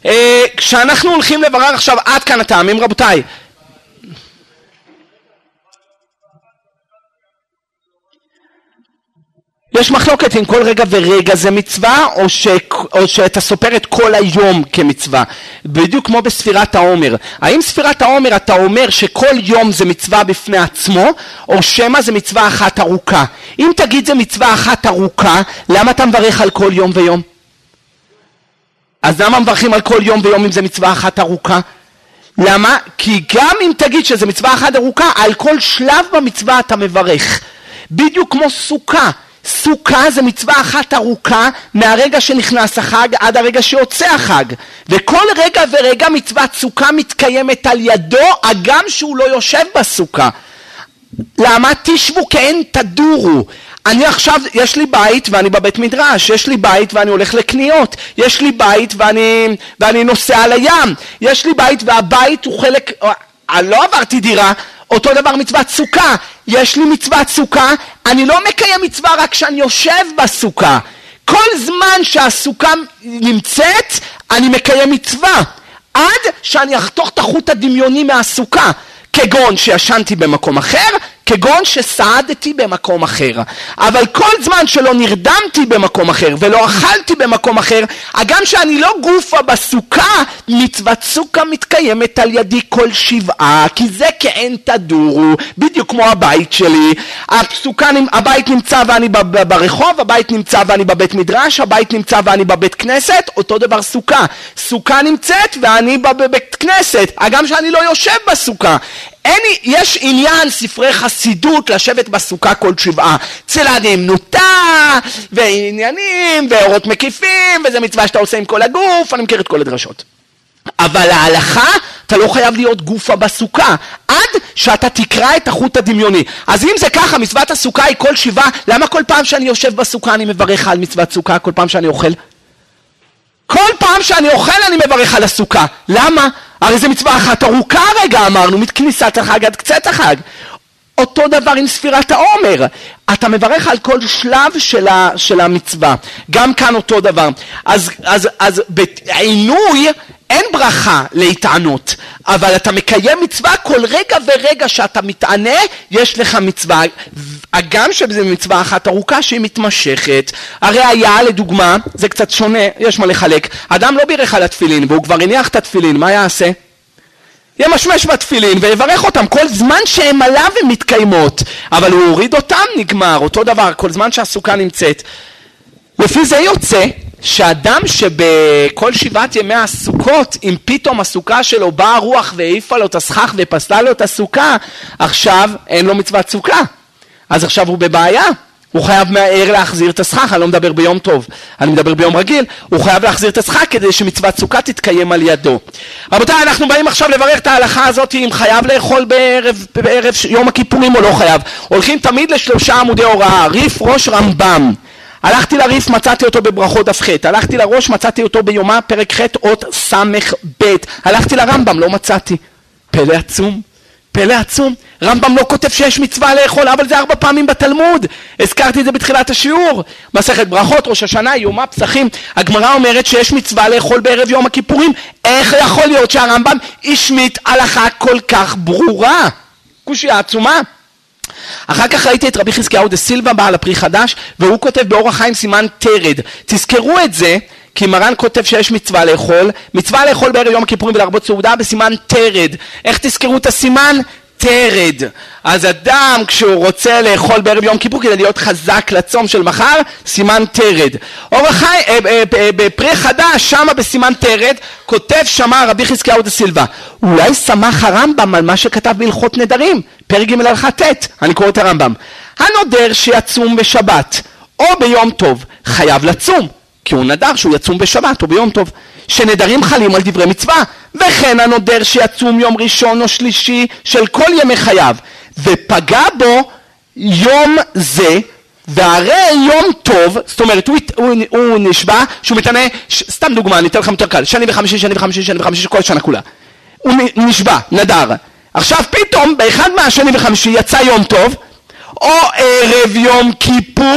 אה, כשאנחנו הולכים לברר עכשיו, עד כאן הטעמים רבותיי. יש מחלוקת אם כל רגע ורגע זה מצווה, או, ש... או שאתה סופר את כל היום כמצווה. בדיוק כמו בספירת העומר. האם ספירת העומר אתה אומר שכל יום זה מצווה בפני עצמו, או שמה זה מצווה אחת ארוכה? אם תגיד זה מצווה אחת ארוכה, למה אתה מברך על כל יום ויום? אז למה מברכים על כל יום ויום אם זה מצווה אחת ארוכה? למה? כי גם אם תגיד שזה מצווה אחת ארוכה, על כל שלב במצווה אתה מברך. בדיוק כמו סוכה. סוכה זה מצווה אחת ארוכה מהרגע שנכנס החג עד הרגע שיוצא החג. וכל רגע ורגע מצוות סוכה מתקיימת על ידו, אגם שהוא לא יושב בסוכה. למה? תשבו כאין תדורו. אני עכשיו, יש לי בית ואני בבית מדרש, יש לי בית ואני הולך לקניות, יש לי בית ואני, ואני נוסע על הים, יש לי בית והבית הוא חלק, אני לא עברתי דירה, אותו דבר מצוות סוכה, יש לי מצוות סוכה, אני לא מקיים מצווה רק כשאני יושב בסוכה, כל זמן שהסוכה נמצאת, אני מקיים מצווה, עד שאני אחתוך את החוט הדמיוני מהסוכה, כגון שישנתי במקום אחר, כגון שסעדתי במקום אחר. אבל כל זמן שלא נרדמתי במקום אחר ולא אכלתי במקום אחר, הגם שאני לא גופה בסוכה, מצוות סוכה מתקיימת על ידי כל שבעה, כי זה כאין תדורו, בדיוק כמו הבית שלי. הסוכה, הבית נמצא ואני ברחוב, הבית נמצא ואני בבית מדרש, הבית נמצא ואני בבית כנסת, אותו דבר סוכה. סוכה נמצאת ואני בבית כנסת, הגם שאני לא יושב בסוכה. אין, יש עניין ספרי חסידות לשבת בסוכה כל שבעה, צלדים נוטה ועניינים ואורות מקיפים, וזה מצווה שאתה עושה עם כל הגוף, אני מכיר את כל הדרשות. אבל ההלכה, אתה לא חייב להיות גופה בסוכה, עד שאתה תקרא את החוט הדמיוני. אז אם זה ככה, מצוות הסוכה היא כל שבעה, למה כל פעם שאני יושב בסוכה אני מברך על מצוות סוכה, כל פעם שאני אוכל? כל פעם שאני אוכל אני מברך על הסוכה. למה? הרי זה מצווה אחת ארוכה רגע אמרנו, מכניסת החג עד קצת החג. אותו דבר עם ספירת העומר, אתה מברך על כל שלב של, ה, של המצווה, גם כאן אותו דבר. אז, אז, אז בעינוי אין ברכה להתענות, אבל אתה מקיים מצווה, כל רגע ורגע שאתה מתענה, יש לך מצווה, הגם שזה מצווה אחת ארוכה שהיא מתמשכת. הראיה לדוגמה, זה קצת שונה, יש מה לחלק, אדם לא בירך על התפילין והוא כבר הניח את התפילין, מה יעשה? ימשמש בתפילין ויברך אותם כל זמן שהם עליו הם מתקיימות, אבל הוא הוריד אותם נגמר, אותו דבר כל זמן שהסוכה נמצאת. לפי זה יוצא שאדם שבכל שבעת ימי הסוכות, אם פתאום הסוכה שלו באה רוח והעיפה לו את הסכך ופסלה לו את הסוכה, עכשיו אין לו מצוות סוכה, אז עכשיו הוא בבעיה, הוא חייב מהער להחזיר את הסכך, אני לא מדבר ביום טוב, אני מדבר ביום רגיל, הוא חייב להחזיר את הסכך כדי שמצוות סוכה תתקיים על ידו. רבותיי, אנחנו באים עכשיו לברך את ההלכה הזאת, אם חייב לאכול בערב, בערב יום הכיפורים או לא חייב. הולכים תמיד לשלושה עמודי הוראה, ריף ראש רמב"ם. הלכתי לריף, מצאתי אותו בברכות דף ח', הלכתי לראש, מצאתי אותו ביומה פרק ח' אות סמך ב', הלכתי לרמב"ם, לא מצאתי. פלא עצום. פלא עצום, רמב"ם לא כותב שיש מצווה לאכול, אבל זה ארבע פעמים בתלמוד, הזכרתי את זה בתחילת השיעור, מסכת ברכות, ראש השנה, יומא, פסחים, הגמרא אומרת שיש מצווה לאכול בערב יום הכיפורים, איך יכול להיות שהרמב"ם השמיט הלכה כל כך ברורה, קושיה עצומה. אחר כך ראיתי את רבי חזקיהו דה סילבה בעל הפרי חדש, והוא כותב באור החיים סימן תרד, תזכרו את זה, כי מרן כותב שיש מצווה לאכול, מצווה לאכול בערב יום הכיפורים ולהרבות סעודה בסימן תרד. איך תזכרו את הסימן? תרד. אז אדם כשהוא רוצה לאכול בערב יום כיפור כדי להיות חזק לצום של מחר, סימן תרד. אורח בפרי חדש, שמה בסימן תרד, כותב שמה רבי חזקיהו דה סילבה. אולי שמח הרמב"ם על מה שכתב בהלכות נדרים, פרק ג' הלכה ט', אני קורא את הרמב"ם. הנודר שיצום בשבת או ביום טוב חייב לצום. כי הוא נדר שהוא יצום בשבת או ביום טוב, שנדרים חלים על דברי מצווה, וכן הנודר שיצום יום ראשון או שלישי של כל ימי חייו, ופגע בו יום זה, והרי יום טוב, זאת אומרת הוא, הוא, הוא נשבע, שהוא מתענה, ש, סתם דוגמה, אני אתן לכם יותר קל, שני וחמישי, שני וחמישי, שני וחמישי, כל שנה כולה, הוא נשבע, נדר, עכשיו פתאום באחד מהשני וחמישי יצא יום טוב, או ערב יום כיפור,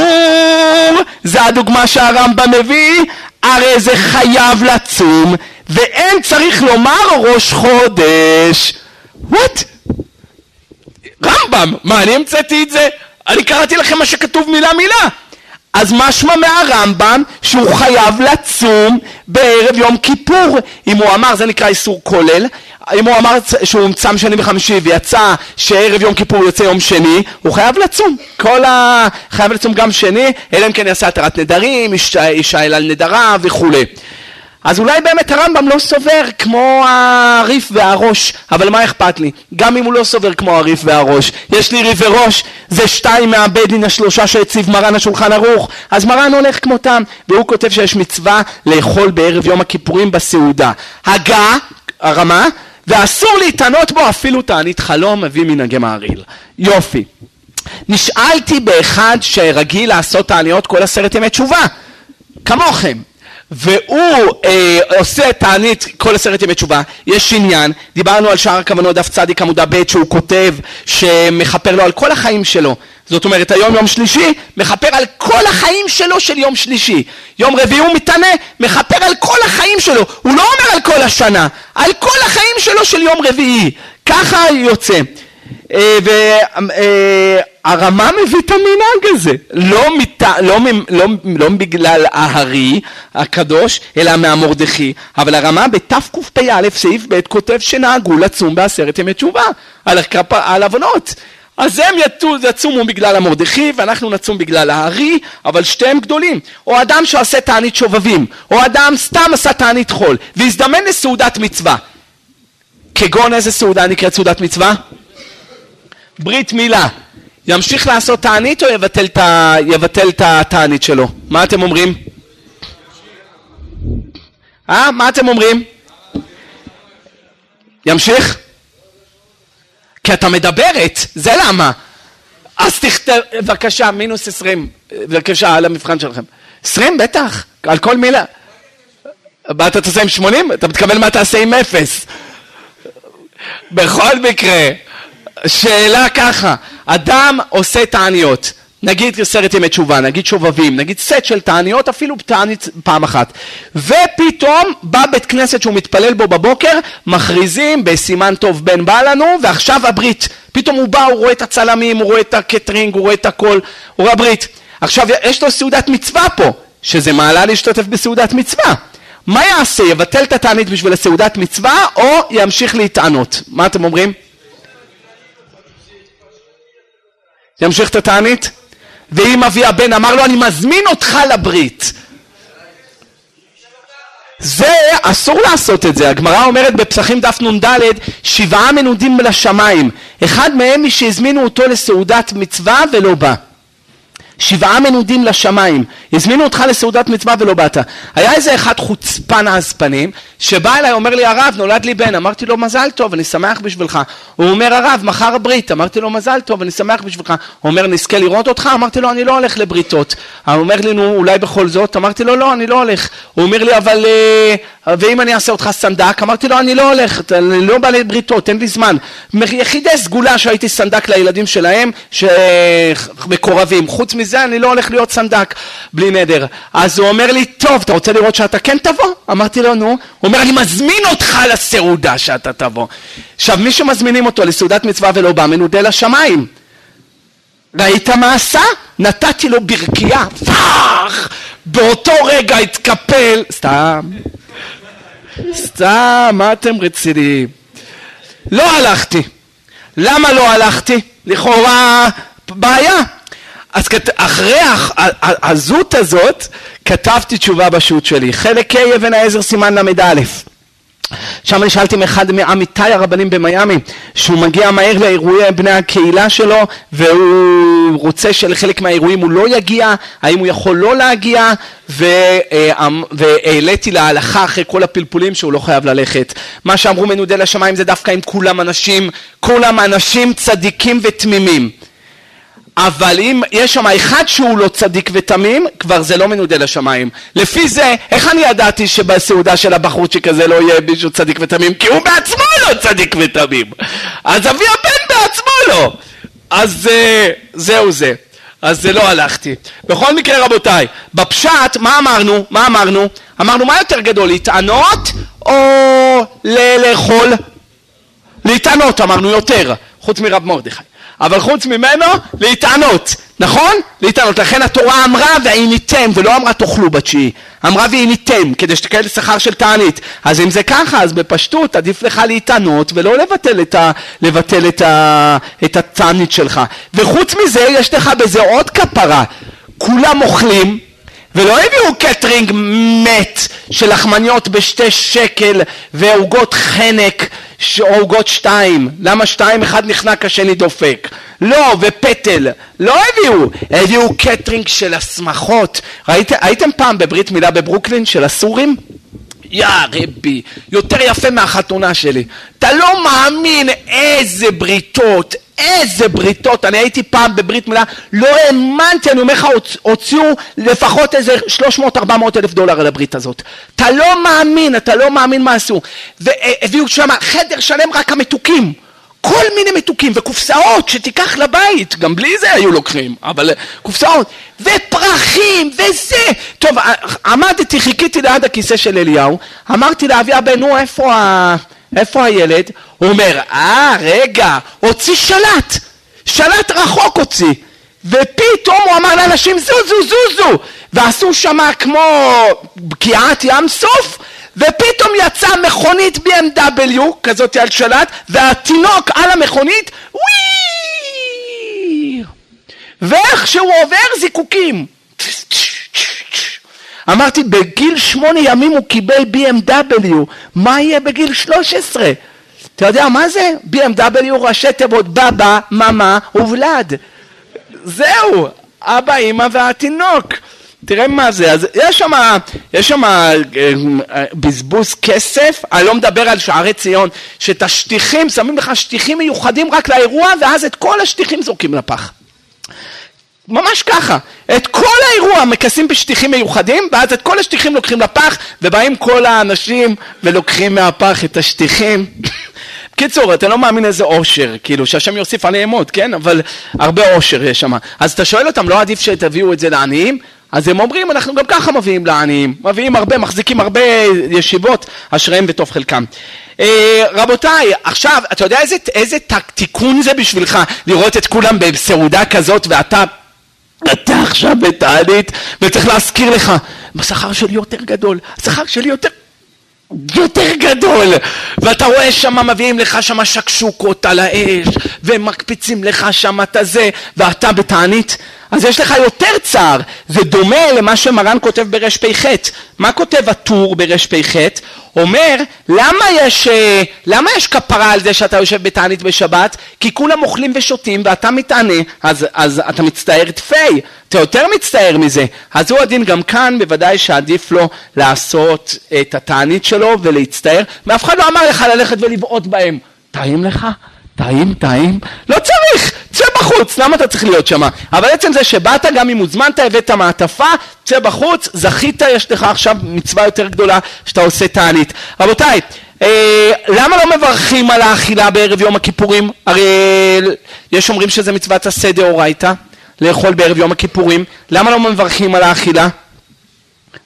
זה הדוגמה שהרמב"ם מביא, הרי זה חייב לצום, ואין צריך לומר ראש חודש. What? רמב"ם, מה אני המצאתי את זה? אני קראתי לכם מה שכתוב מילה מילה. אז משמע מהרמב"ם שהוא חייב לצום בערב יום כיפור, אם הוא אמר, זה נקרא איסור כולל, אם הוא אמר שהוא צם שני וחמישי ויצא שערב יום כיפור יוצא יום שני, הוא חייב לצום, כל ה... חייב לצום גם שני, אלא אם כן יעשה התרת נדרים, ישאל על נדרה וכו'. אז אולי באמת הרמב"ם לא סובר כמו הריף והראש, אבל מה אכפת לי? גם אם הוא לא סובר כמו הריף והראש, יש לי ריף וראש, זה שתיים מהבית דין השלושה שהציב מרן השולחן ערוך, אז מרן הולך כמותם, והוא כותב שיש מצווה לאכול בערב יום הכיפורים בסעודה. הגה, הרמה, ואסור להתענות בו אפילו תענית חלום, מביא מן הגמריל. יופי. נשאלתי באחד שרגיל לעשות תעניות כל עשרת ימי תשובה, כמוכם. והוא אה, עושה תענית כל עשרת ימי תשובה, יש עניין, דיברנו על שער הכוונות דף צדיק עמודה ב' שהוא כותב שמחפר לו על כל החיים שלו, זאת אומרת היום יום שלישי מחפר על כל החיים שלו של יום שלישי, יום רביעי הוא מתענה מחפר על כל החיים שלו, הוא לא אומר על כל השנה, על כל החיים שלו של יום רביעי, ככה יוצא. והרמה מביא את המנהג הזה, לא, מת... לא, לא, לא בגלל ההרי הקדוש אלא מהמורדכי, אבל הרמה בתקופ"א סעיף ב' כותב שנהגו לצום בעשרת ימי תשובה על, הכפ... על עוונות, אז הם יצומו בגלל המורדכי ואנחנו נצום בגלל ההרי, אבל שתיהם גדולים. או אדם שעשה תענית שובבים, או אדם סתם עשה תענית חול והזדמן לסעודת מצווה, כגון איזה סעודה נקראת סעודת מצווה? ברית מילה, ימשיך לעשות תענית או יבטל את התענית שלו? מה אתם אומרים? אה? מה אתם אומרים? ימשיך? כי אתה מדברת, זה למה? אז תכתב, בבקשה, מינוס עשרים, בבקשה, על המבחן שלכם. עשרים בטח, על כל מילה. מה אתה תעשה עם שמונים? אתה מתכוון מה תעשה עם אפס. בכל מקרה, שאלה ככה, אדם עושה טעניות, נגיד סרט ימי תשובה, נגיד שובבים, נגיד סט של טעניות, אפילו טענית פעם אחת, ופתאום בא בית כנסת שהוא מתפלל בו בבוקר, מכריזים בסימן טוב בן בא לנו, ועכשיו הברית, פתאום הוא בא, הוא רואה את הצלמים, הוא רואה את הקטרינג, הוא רואה את הכל, הוא רואה הברית, עכשיו יש לו סעודת מצווה פה, שזה מעלה להשתתף בסעודת מצווה, מה יעשה? יבטל את התענית בשביל הסעודת מצווה, או ימשיך להתענות? מה אתם אומרים? ימשיך את התענית? ואם אבי הבן אמר לו, אני מזמין אותך לברית. זה, אסור לעשות את זה. הגמרא אומרת בפסחים דף נ"ד, שבעה מנודים לשמיים. אחד מהם היא שהזמינו אותו לסעודת מצווה ולא בא. שבעה מנודים לשמיים, הזמינו אותך לסעודת מצווה ולא באת. היה איזה אחד חוצפן אז פנים, שבא אליי, אומר לי, הרב, נולד לי בן. אמרתי לו, מזל טוב, אני שמח בשבילך. הוא אומר, הרב, מחר הברית. אמרתי לו, מזל טוב, אני שמח בשבילך. הוא אומר, נזכה לראות אותך? אמרתי לו, אני לא הולך לבריתות. הוא אומר לי, נו, אולי בכל זאת? אמרתי לו, לא, אני לא הולך. הוא אומר לי, אבל, ואם אני אעשה אותך סנדק? אמרתי לו, אני לא הולך, אני לא בא לבריתות, אין לי זמן. יחידי סגולה שהייתי סנדק לילדים שלהם, שמקורבים. חוץ מזה, אני לא הולך להיות סנדק, בלי נדר. אז הוא אומר לי, טוב, אתה רוצה לראות שאתה כן תבוא? אמרתי לו, נו. הוא אומר, אני מזמין אותך לסעודה שאתה תבוא. עכשיו, מי שמזמינים אותו לסעודת מצווה ולא בא, מנודה לשמיים. ראית מה עשה? נתתי לו ברקייה. פח! באותו רגע התקפל. סתם. סתם, מה אתם רציניים? לא הלכתי. למה לא הלכתי? לכאורה בעיה. אז אחרי הזות הזאת, כתבתי תשובה בשו"ת שלי. חלק ה' אבן העזר סימן למד א'. שם אני שאלתי מאחד מעמיתי הרבנים במיאמי, שהוא מגיע מהר לאירועי בני הקהילה שלו, והוא רוצה שלחלק מהאירועים הוא לא יגיע, האם הוא יכול לא להגיע, והעליתי להלכה אחרי כל הפלפולים שהוא לא חייב ללכת. מה שאמרו מנודה לשמיים זה דווקא עם כולם אנשים, כולם אנשים צדיקים ותמימים. אבל אם יש שם אחד שהוא לא צדיק ותמים, כבר זה לא מנודה לשמיים. לפי זה, איך אני ידעתי שבסעודה של הבחורצ'יק הזה לא יהיה מישהו צדיק ותמים? כי הוא בעצמו לא צדיק ותמים. אז אבי הבן בעצמו לא. אז זהו זה. אז זה לא הלכתי. בכל מקרה רבותיי, בפשט, מה אמרנו? מה אמרנו? אמרנו מה יותר גדול, להתענות או לאכול? להתענות אמרנו יותר, חוץ מרב מרדכי. אבל חוץ ממנו, להתענות, נכון? להתענות, לכן התורה אמרה ועיניתם, ולא אמרה תאכלו בתשיעי, אמרה ועיניתם, כדי שתקבל שכר של תענית, אז אם זה ככה, אז בפשטות עדיף לך להתענות, ולא לבטל את, ה, לבטל את, ה, את התענית שלך, וחוץ מזה יש לך בזה עוד כפרה, כולם אוכלים, ולא הביאו קטרינג מת של לחמניות בשתי שקל ועוגות חנק או עוגות שתיים. למה שתיים? אחד נחנק השני דופק. לא, ופטל. לא הביאו. הביאו קטרינג של הסמכות. ראית, הייתם פעם בברית מילה בברוקלין של הסורים? יא רבי, יותר יפה מהחתונה שלי. אתה לא מאמין איזה בריתות, איזה בריתות, אני הייתי פעם בברית מילה, לא האמנתי, אני אומר לך, הוציאו לפחות איזה שלוש מאות ארבע מאות אלף דולר על הברית הזאת. אתה לא מאמין, אתה לא מאמין מה עשו. והביאו שם חדר שלם רק המתוקים, כל מיני מתוקים וקופסאות שתיקח לבית, גם בלי זה היו לוקחים, אבל קופסאות, ופרחים וזה. טוב, עמדתי, חיכיתי ליד הכיסא של אליהו, אמרתי לאבי הבן, נו, איפה ה... איפה הילד? הוא אומר, אה, רגע, הוציא שלט, שלט רחוק הוציא, ופתאום הוא אמר לאנשים, זוזו, זוזו, ועשו שמה כמו בקיעת ים סוף, ופתאום יצאה מכונית בי אם דאבליו, כזאת על שלט, והתינוק על המכונית, וואי, ואיך שהוא עובר זיקוקים, אמרתי, בגיל שמונה ימים הוא קיבל בי אם דאבליו, מה יהיה בגיל שלוש עשרה? אתה יודע מה זה? בי אם דאבליו ראשי תיבות בבא, ממה ובלד. זהו, אבא, אמא והתינוק. תראה מה זה, אז יש שם, יש שם בזבוז כסף, אני לא מדבר על שערי ציון, שאת השטיחים, שמים לך שטיחים מיוחדים רק לאירוע, ואז את כל השטיחים זורקים לפח. ממש ככה, את כל האירוע מכסים בשטיחים מיוחדים, ואז את כל השטיחים לוקחים לפח, ובאים כל האנשים ולוקחים מהפח את השטיחים. קיצור, אתה לא מאמין איזה עושר, כאילו, שהשם יוסיף עליהם עוד, כן? אבל הרבה עושר יש שם. אז אתה שואל אותם, לא עדיף שתביאו את זה לעניים? אז הם אומרים, אנחנו גם ככה מביאים לעניים, מביאים הרבה, מחזיקים הרבה ישיבות, אשריהם וטוב חלקם. אה, רבותיי, עכשיו, אתה יודע איזה, איזה תיקון זה בשבילך, לראות את כולם בסעודה כזאת, ואתה, אתה עכשיו בתענית, וצריך להזכיר לך, השכר שלי יותר גדול, השכר שלי יותר... יותר גדול, ואתה רואה שמה מביאים לך שמה שקשוקות על האש, ומקפיצים לך שמה את הזה, ואתה בתענית, אז יש לך יותר צער. זה דומה למה שמרן כותב ברש פי חט. מה כותב הטור ברש פי חט? אומר, למה יש, למה יש כפרה על זה שאתה יושב בתענית בשבת? כי כולם אוכלים ושותים ואתה מתענה, אז, אז אתה מצטער תפי, אתה יותר מצטער מזה. אז הוא הדין גם כאן, בוודאי שעדיף לו לעשות את התענית שלו ולהצטער. מאף אחד לא אמר לך ללכת ולבעוט בהם. טעים לך? טעים, טעים? לא צריך, צא בחוץ, למה אתה צריך להיות שמה? אבל עצם זה שבאת, גם אם הוזמנת, הבאת מעטפה, צא בחוץ, זכית, יש לך עכשיו מצווה יותר גדולה שאתה עושה תענית. רבותיי, אה, למה לא מברכים על האכילה בערב יום הכיפורים? הרי יש אומרים שזה מצוות עשה דאורייתא, לאכול בערב יום הכיפורים. למה לא מברכים על האכילה?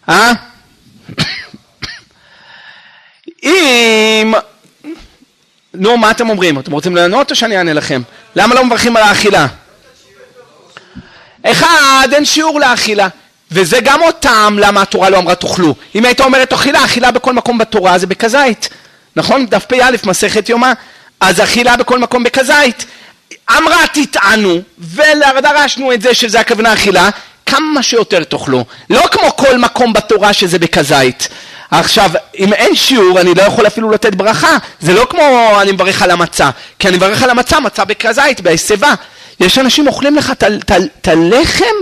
אה? אם... נו, מה אתם אומרים? אתם רוצים לענות או שאני אענה לכם? למה לא מברכים על האכילה? אחד, אין שיעור לאכילה. וזה גם עוד טעם למה התורה לא אמרה תאכלו. אם היית אומרת אכילה, אכילה בכל מקום בתורה זה בכזית. נכון? דף פי א' מסכת יומא. אז אכילה בכל מקום בכזית. אמרה תטענו ודרשנו את זה שזה הכוונה אכילה. כמה שיותר תאכלו. לא כמו כל מקום בתורה שזה בכזית. עכשיו, אם אין שיעור, אני לא יכול אפילו לתת ברכה. זה לא כמו אני מברך על המצה. כי אני מברך על המצה, מצה בכזית, בהסבה. יש אנשים אוכלים לך את הלחם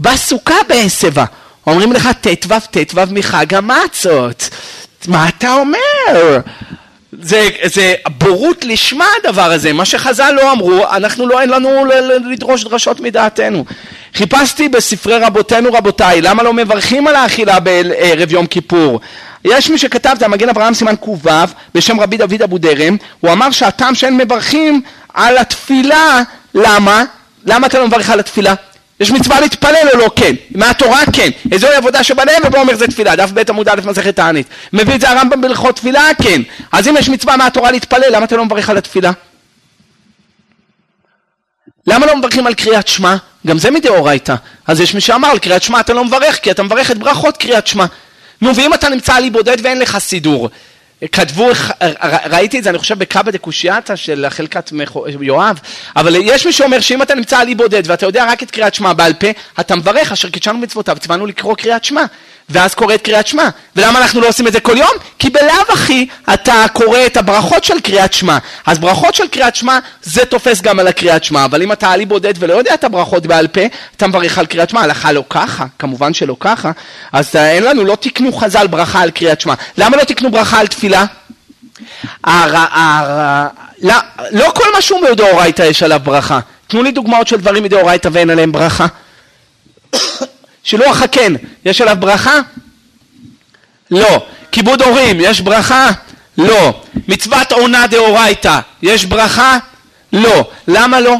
בסוכה בהסבה. אומרים לך, תתבב, תתבב מחג המצות. מה אתה אומר? זה, זה בורות לשמה הדבר הזה. מה שחז"ל לא אמרו, אנחנו לא, אין לנו לדרוש דרשות מדעתנו. חיפשתי בספרי רבותינו, רבותיי, למה לא מברכים על האכילה בערב יום כיפור? יש מי שכתב, זה המגן אברהם סימן קו בשם רבי דוד אבו דרם, הוא אמר שהטעם שאין מברכים על התפילה, למה? למה אתה לא מברך על התפילה? יש מצווה להתפלל או לא? כן. מהתורה כן. איזוהי עבודה שבניהם ובוא אומר זה תפילה. דף בית עמוד א' מסכת תענית. מביא את זה הרמב"ם בהלכות תפילה? כן. אז אם יש מצווה מהתורה להתפלל, למה אתה לא מברך על התפילה? למה לא מברכים על קריאת שמע? גם זה מדאורייתא. אז יש מי שאמר על קריאת שמע אתה לא מברך, כי אתה מברך את ברכות קריאת שמע. נו, ואם אתה נמצא עלי בודד ואין לך סידור. כתבו, ראיתי את זה, אני חושב בקבא דקושייתא של חלקת יואב, אבל יש מי שאומר שאם אתה נמצא עלי בודד ואתה יודע רק את קריאת שמע בעל פה, אתה מברך אשר קידשנו מצוותיו, ציוונו לקרוא קריאת שמע, ואז קורא את קריאת שמע. ולמה אנחנו לא עושים את זה כל יום? כי בלאו הכי אתה קורא את הברכות של קריאת שמע, אז ברכות של קריאת שמע זה תופס גם על הקריאת שמע, אבל אם אתה עלי בודד ולא יודע את הברכות בעל פה, אתה מברך על קריאת שמע, הלכה לא ככה, כמובן שלא ככה, אז אין לנו, לא תקנו חז"ל ברכה על קריאת שמע. למה לא תקנו ברכה על תפילה? לא כל משהו מדאורייתא יש עליו ברכה. תנו לי דוגמאות של דברים מדאורייתא ואין עליהם ברכה. שילוח הקן, יש עליו ברכה? לא. כיבוד הורים, יש ברכה? לא. מצוות עונה דאורייתא, יש ברכה? לא. למה לא?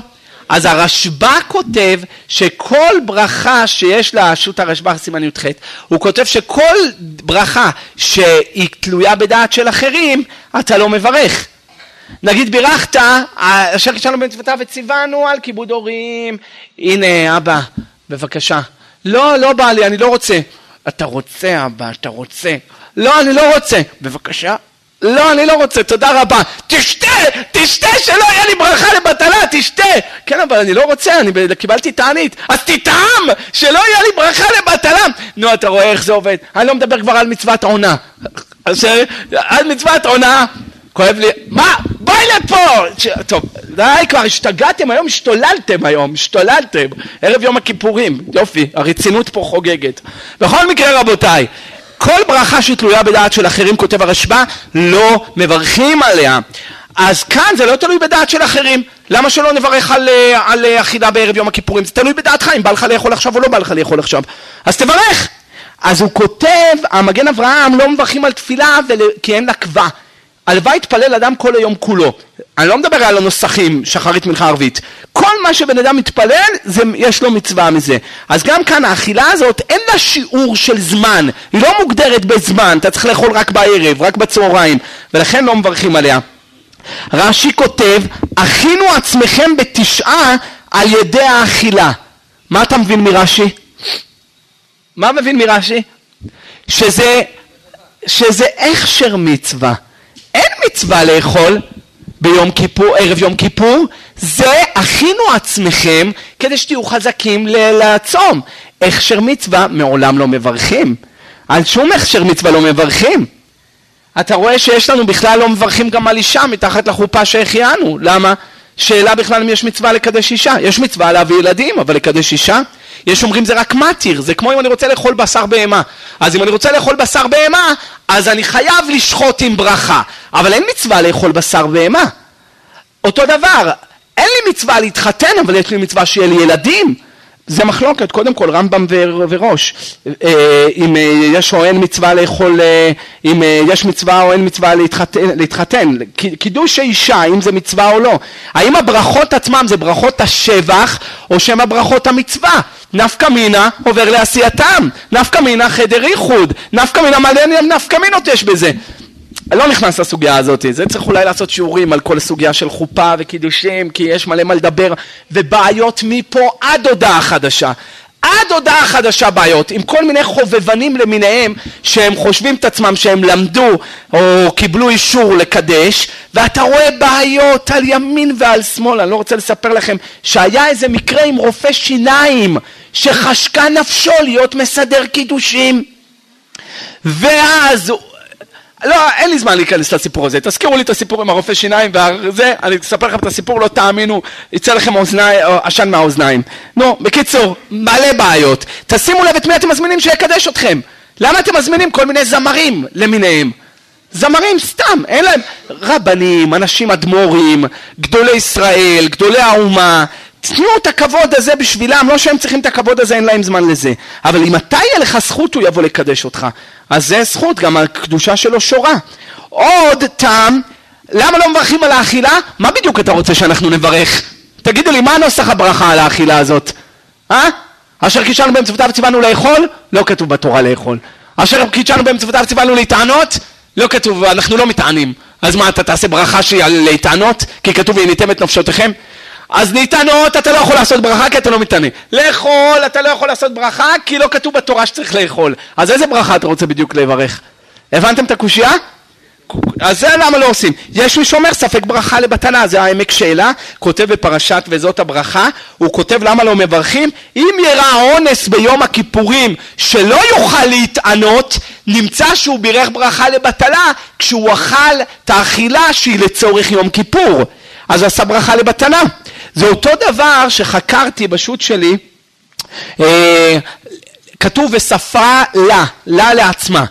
אז הרשב"א כותב שכל ברכה שיש לה, שו"ת הרשב"א סימן י"ח, הוא כותב שכל ברכה שהיא תלויה בדעת של אחרים, אתה לא מברך. נגיד בירכת, אשר קידשנו במצוותיו וציוונו על כיבוד הורים, הנה אבא, בבקשה. לא, לא בא לי, אני לא רוצה. אתה רוצה אבא, אתה רוצה. לא, אני לא רוצה. בבקשה. לא, אני לא רוצה, תודה רבה. תשתה, תשתה שלא היה לי ברכה לבטלה, תשתה. כן, אבל אני לא רוצה, אני קיבלתי תענית. אז תטעם, שלא היה לי ברכה לבטלה. נו, אתה רואה איך זה עובד. אני לא מדבר כבר על מצוות עונה. על מצוות עונה, כואב לי. מה? בואי לפה! טוב, די כבר, השתגעתם היום, השתוללתם היום, השתוללתם. ערב יום הכיפורים, יופי, הרצינות פה חוגגת. בכל מקרה, רבותיי, כל ברכה שתלויה בדעת של אחרים, כותב הרשב"א, לא מברכים עליה. אז כאן זה לא תלוי בדעת של אחרים. למה שלא נברך על, על אחידה בערב יום הכיפורים? זה תלוי בדעתך, אם בא לך לאכול עכשיו או לא בא לך לאכול עכשיו. אז תברך! אז הוא כותב, המגן אברהם לא מברכים על תפילה ול... כי אין לה קווה. הלוואי יתפלל אדם כל היום כולו. אני לא מדבר על הנוסחים, שחרית מנחה ערבית. כל מה שבן אדם מתפלל, זה, יש לו מצווה מזה. אז גם כאן האכילה הזאת, אין לה שיעור של זמן. היא לא מוגדרת בזמן, אתה צריך לאכול רק בערב, רק בצהריים. ולכן לא מברכים עליה. רש"י כותב, הכינו עצמכם בתשעה על ידי האכילה. מה אתה מבין מרש"י? מה מבין מרש"י? שזה, שזה הכשר מצווה. אין מצווה לאכול ביום כיפור, ערב יום כיפור, זה הכינו עצמכם כדי שתהיו חזקים לצום. הכשר מצווה מעולם לא מברכים. על שום הכשר מצווה לא מברכים. אתה רואה שיש לנו בכלל לא מברכים גם על אישה מתחת לחופה שהחיינו. למה? שאלה בכלל אם יש מצווה לקדש אישה. יש מצווה להביא ילדים, אבל לקדש אישה. יש אומרים זה רק מטיר, זה כמו אם אני רוצה לאכול בשר בהמה. אז אם אני רוצה לאכול בשר בהמה, אז אני חייב לשחוט עם ברכה. אבל אין מצווה לאכול בשר בהמה. אותו דבר, אין לי מצווה להתחתן, אבל יש לי מצווה שיהיה לי ילדים. זה מחלוקת, קודם כל רמב"ם ו- וראש. אם יש או אין מצווה לאכול, אם יש מצווה או אין מצווה להתחתן, להתחתן. קידוש האישה, אם זה מצווה או לא. האם הברכות עצמם זה ברכות השבח, או שהן הברכות המצווה? נפקא מינה עובר לעשייתם, נפקא מינה חדר איחוד, נפקא מינה מלא נפקא מינות יש בזה. לא נכנס לסוגיה הזאת, זה צריך אולי לעשות שיעורים על כל הסוגיה של חופה וקידושים, כי יש מלא מה לדבר, ובעיות מפה עד הודעה חדשה. עד הודעה חדשה בעיות, עם כל מיני חובבנים למיניהם, שהם חושבים את עצמם שהם למדו או קיבלו אישור לקדש, ואתה רואה בעיות על ימין ועל שמאל. אני לא רוצה לספר לכם שהיה איזה מקרה עם רופא שיניים, שחשקה נפשו להיות מסדר קידושים, ואז... לא, אין לי זמן להיכנס לסיפור הזה, תזכירו לי את הסיפור עם הרופא שיניים וזה, אני אספר לכם את הסיפור, לא תאמינו, יצא לכם עשן מהאוזניים. נו, בקיצור, מלא בעיות, תשימו לב את מי אתם מזמינים שיקדש אתכם, למה אתם מזמינים כל מיני זמרים למיניהם? זמרים סתם, אין להם רבנים, אנשים אדמו"רים, גדולי ישראל, גדולי האומה, תנו את הכבוד הזה בשבילם, לא שהם צריכים את הכבוד הזה, אין להם זמן לזה. אבל אם אתה יהיה לך זכות, הוא יבוא לקדש אותך. אז זה זכות, גם הקדושה שלו שורה. עוד טעם, למה לא מברכים על האכילה? מה בדיוק אתה רוצה שאנחנו נברך? תגידו לי, מה נוסח הברכה על האכילה הזאת? אה? אשר קידשנו במצוותיו ציוונו לאכול? לא כתוב בתורה לאכול. אשר קידשנו במצוותיו ציוונו להתענות? לא כתוב, אנחנו לא מתענים. אז מה, אתה תעשה ברכה להתענות? כי כתוב, "יניתם את נפשותיכם"? אז להתענות אתה לא יכול לעשות ברכה כי אתה לא מתענה. לאכול אתה לא יכול לעשות ברכה כי לא כתוב בתורה שצריך לאכול. אז איזה ברכה אתה רוצה בדיוק לברך? הבנתם את הקושייה? אז זה למה לא עושים. יש מי שאומר ספק ברכה לבטלה, זה העמק שאלה, כותב בפרשת וזאת הברכה, הוא כותב למה לא מברכים, אם יראה אונס ביום הכיפורים שלא יוכל להתענות, נמצא שהוא בירך ברכה לבטלה כשהוא אכל את האכילה שהיא לצורך יום כיפור. אז עשה ברכה לבטלה. זה אותו דבר שחקרתי בשו"ת שלי, אה, כתוב וספרה לה, לה לעצמה,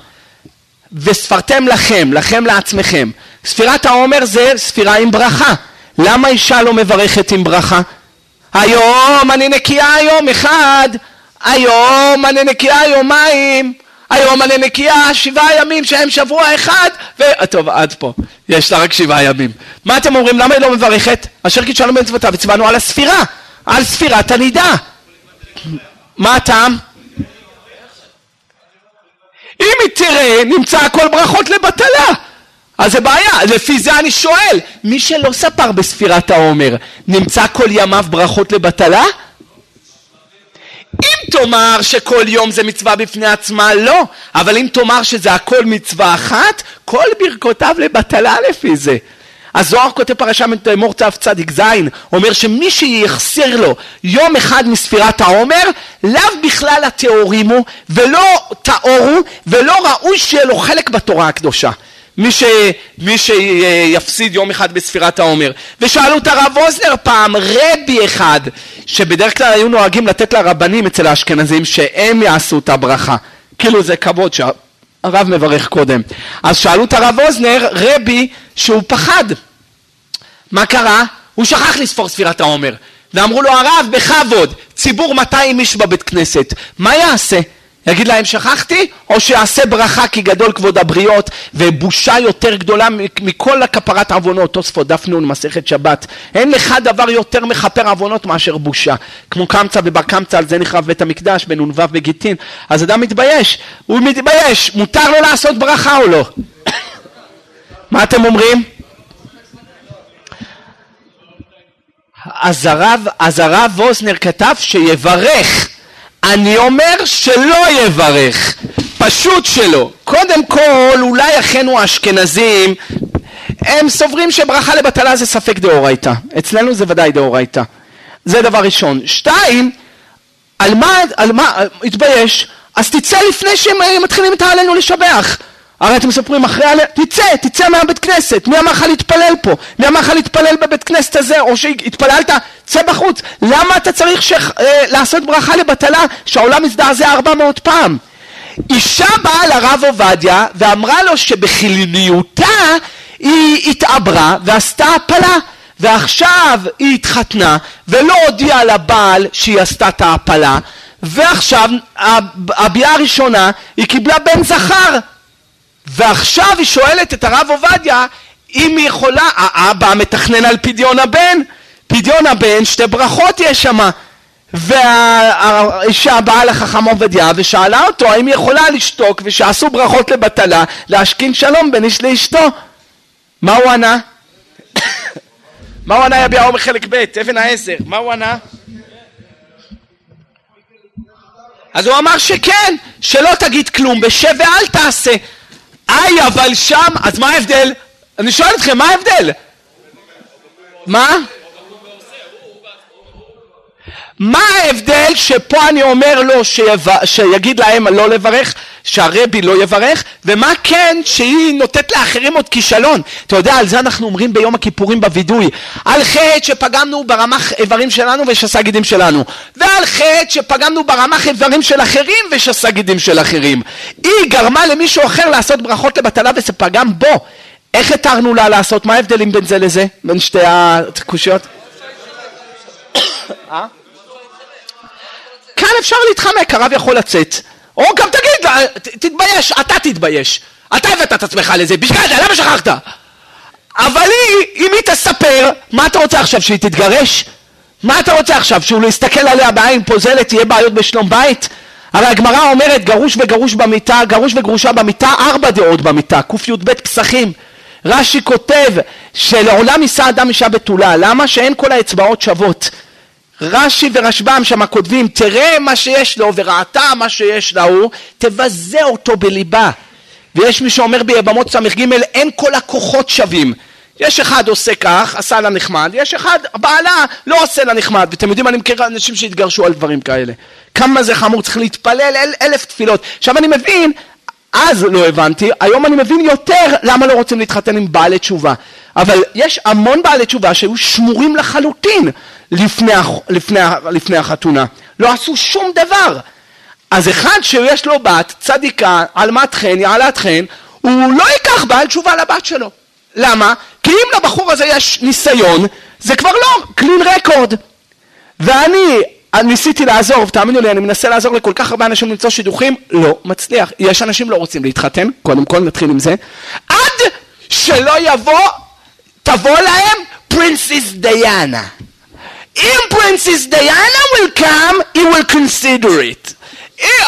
וספרתם לכם, לכם לעצמכם. ספירת העומר זה ספירה עם ברכה. למה אישה לא מברכת עם ברכה? היום אני נקייה יום אחד, היום אני נקייה יומיים, היום אני נקייה שבעה ימים שהם שבוע אחד, ו... טוב, עד פה, יש לה רק שבעה ימים. מה אתם אומרים? למה היא לא מברכת? אשר קידשנו במצוותיו וציוונו על הספירה, על ספירת הנידה. מה הטעם? אם היא תראה, נמצא הכל ברכות לבטלה. אז זה בעיה, לפי זה אני שואל, מי שלא ספר בספירת העומר, נמצא כל ימיו ברכות לבטלה? אם תאמר שכל יום זה מצווה בפני עצמה, לא. אבל אם תאמר שזה הכל מצווה אחת, כל ברכותיו לבטלה לפי זה. הזוהר כותב פרשה אמור צו צדיק זין, אומר שמי שיחסר לו יום אחד מספירת העומר, לאו בכלל התאורימו ולא תאורו ולא ראוי שיהיה לו חלק בתורה הקדושה. מי, ש... מי שיפסיד יום אחד בספירת העומר. ושאלו את הרב אוזנר פעם, רבי אחד, שבדרך כלל היו נוהגים לתת לרבנים אצל האשכנזים, שהם יעשו את הברכה. כאילו זה כבוד שהרב מברך קודם. אז שאלו את הרב אוזנר, רבי, שהוא פחד. מה קרה? הוא שכח לספור ספירת העומר. ואמרו לו, הרב, בכבוד, ציבור מאתיים איש בבית כנסת, מה יעשה? יגיד להם, שכחתי? או שיעשה ברכה כי גדול כבוד הבריות, ובושה יותר גדולה מכל הכפרת עוונות, תוספות דף נון, מסכת שבת. אין לך דבר יותר מכפר עוונות מאשר בושה. כמו קמצא ובר קמצא, על זה נחרב בית המקדש, בנ"ו בגיטין. אז אדם מתבייש, הוא מתבייש, מותר לו לעשות ברכה או לא? מה אתם אומרים? אז הרב, אז הרב ווזנר כתב שיברך. אני אומר שלא יברך, פשוט שלא. קודם כל, אולי אחינו האשכנזים, הם סוברים שברכה לבטלה זה ספק דאורייתא. אצלנו זה ודאי דאורייתא. זה דבר ראשון. שתיים, על מה, על מה, התבייש, אז תצא לפני שהם מתחילים את העלינו לשבח. הרי אתם מספרים אחרי העלינו, תצא, תצא מהבית כנסת. מי אמר לך להתפלל פה? מי אמר לך להתפלל בבית כנסת הזה? או שהתפללת... צא בחוץ, למה אתה צריך שח... לעשות ברכה לבטלה שהעולם הזדעזע ארבע מאות פעם? אישה באה לרב עובדיה ואמרה לו שבחילוניותה היא התעברה ועשתה הפלה, ועכשיו היא התחתנה ולא הודיעה לבעל שהיא עשתה את ההפלה, ועכשיו הביאה הראשונה היא קיבלה בן זכר, ועכשיו היא שואלת את הרב עובדיה אם היא יכולה, האבא מתכנן על פדיון הבן, פדיון הבן, שתי ברכות יש שמה, והאישה באה לחכם עובדיה ושאלה אותו האם היא יכולה לשתוק ושעשו ברכות לבטלה להשכין שלום בין איש לאשתו. מה הוא ענה? מה הוא ענה? יביע עומר חלק ב' אבן העזר, מה הוא ענה? אז הוא אמר שכן, שלא תגיד כלום, בשב ואל תעשה. איי, אבל שם, אז מה ההבדל? אני שואל אתכם, מה ההבדל? מה? מה ההבדל שפה אני אומר לו שיבא, שיגיד להם לא לברך, שהרבי לא יברך, ומה כן שהיא נותנת לאחרים עוד כישלון? אתה יודע, על זה אנחנו אומרים ביום הכיפורים בוידוי, על חטא שפגמנו ברמ"ח איברים שלנו ושס"ה גידים שלנו, ועל חטא שפגמנו ברמ"ח איברים של אחרים ושס"ה גידים של אחרים. היא גרמה למישהו אחר לעשות ברכות לבטלה ופגם בו. איך התרנו לה לעשות? מה ההבדלים בין זה לזה? בין שתי הקושיות? אה? כאן אפשר להתחמק, הרב יכול לצאת. או גם תגיד, תתבייש, אתה תתבייש. אתה הבאת את עצמך לזה, בשגעת, למה שכחת? אבל היא, אם היא תספר, מה אתה רוצה עכשיו, שהיא תתגרש? מה אתה רוצה עכשיו, שהוא להסתכל עליה בעין פוזלת, תהיה בעיות בשלום בית? הרי הגמרא אומרת, גרוש וגרוש במיטה, גרוש וגרושה במיטה, ארבע דעות במיטה, ק"י ב' פסחים. רש"י כותב, שלעולם יישא אדם אישה בתולה, למה? שאין כל האצבעות שוות. רש"י ורשב"ם שם כותבים, תראה מה שיש לו וראתה מה שיש לו, תבזה אותו בליבה. ויש מי שאומר ביבמות סמך ג' אין כל הכוחות שווים. יש אחד עושה כך, עשה לה נחמד, יש אחד, בעלה לא עושה לה נחמד. ואתם יודעים, אני מכיר אנשים שהתגרשו על דברים כאלה. כמה זה חמור, צריך להתפלל אל, אלף תפילות. עכשיו אני מבין, אז לא הבנתי, היום אני מבין יותר למה לא רוצים להתחתן עם בעלי תשובה. אבל יש המון בעלי תשובה שהיו שמורים לחלוטין. לפני, לפני, לפני החתונה. לא עשו שום דבר. אז אחד שיש לו בת, צדיקה, עלמת חן, יעלת חן, הוא לא ייקח בעל תשובה לבת שלו. למה? כי אם לבחור הזה יש ניסיון, זה כבר לא קלין רקורד. ואני ניסיתי לעזור, ותאמינו לי, אני מנסה לעזור לכל כך הרבה אנשים למצוא שידוכים, לא מצליח. יש אנשים לא רוצים להתחתן, קודם כל נתחיל עם זה, עד שלא יבוא, תבוא להם פרינסיס דיאנה. If Princess Diana will come, he will consider it.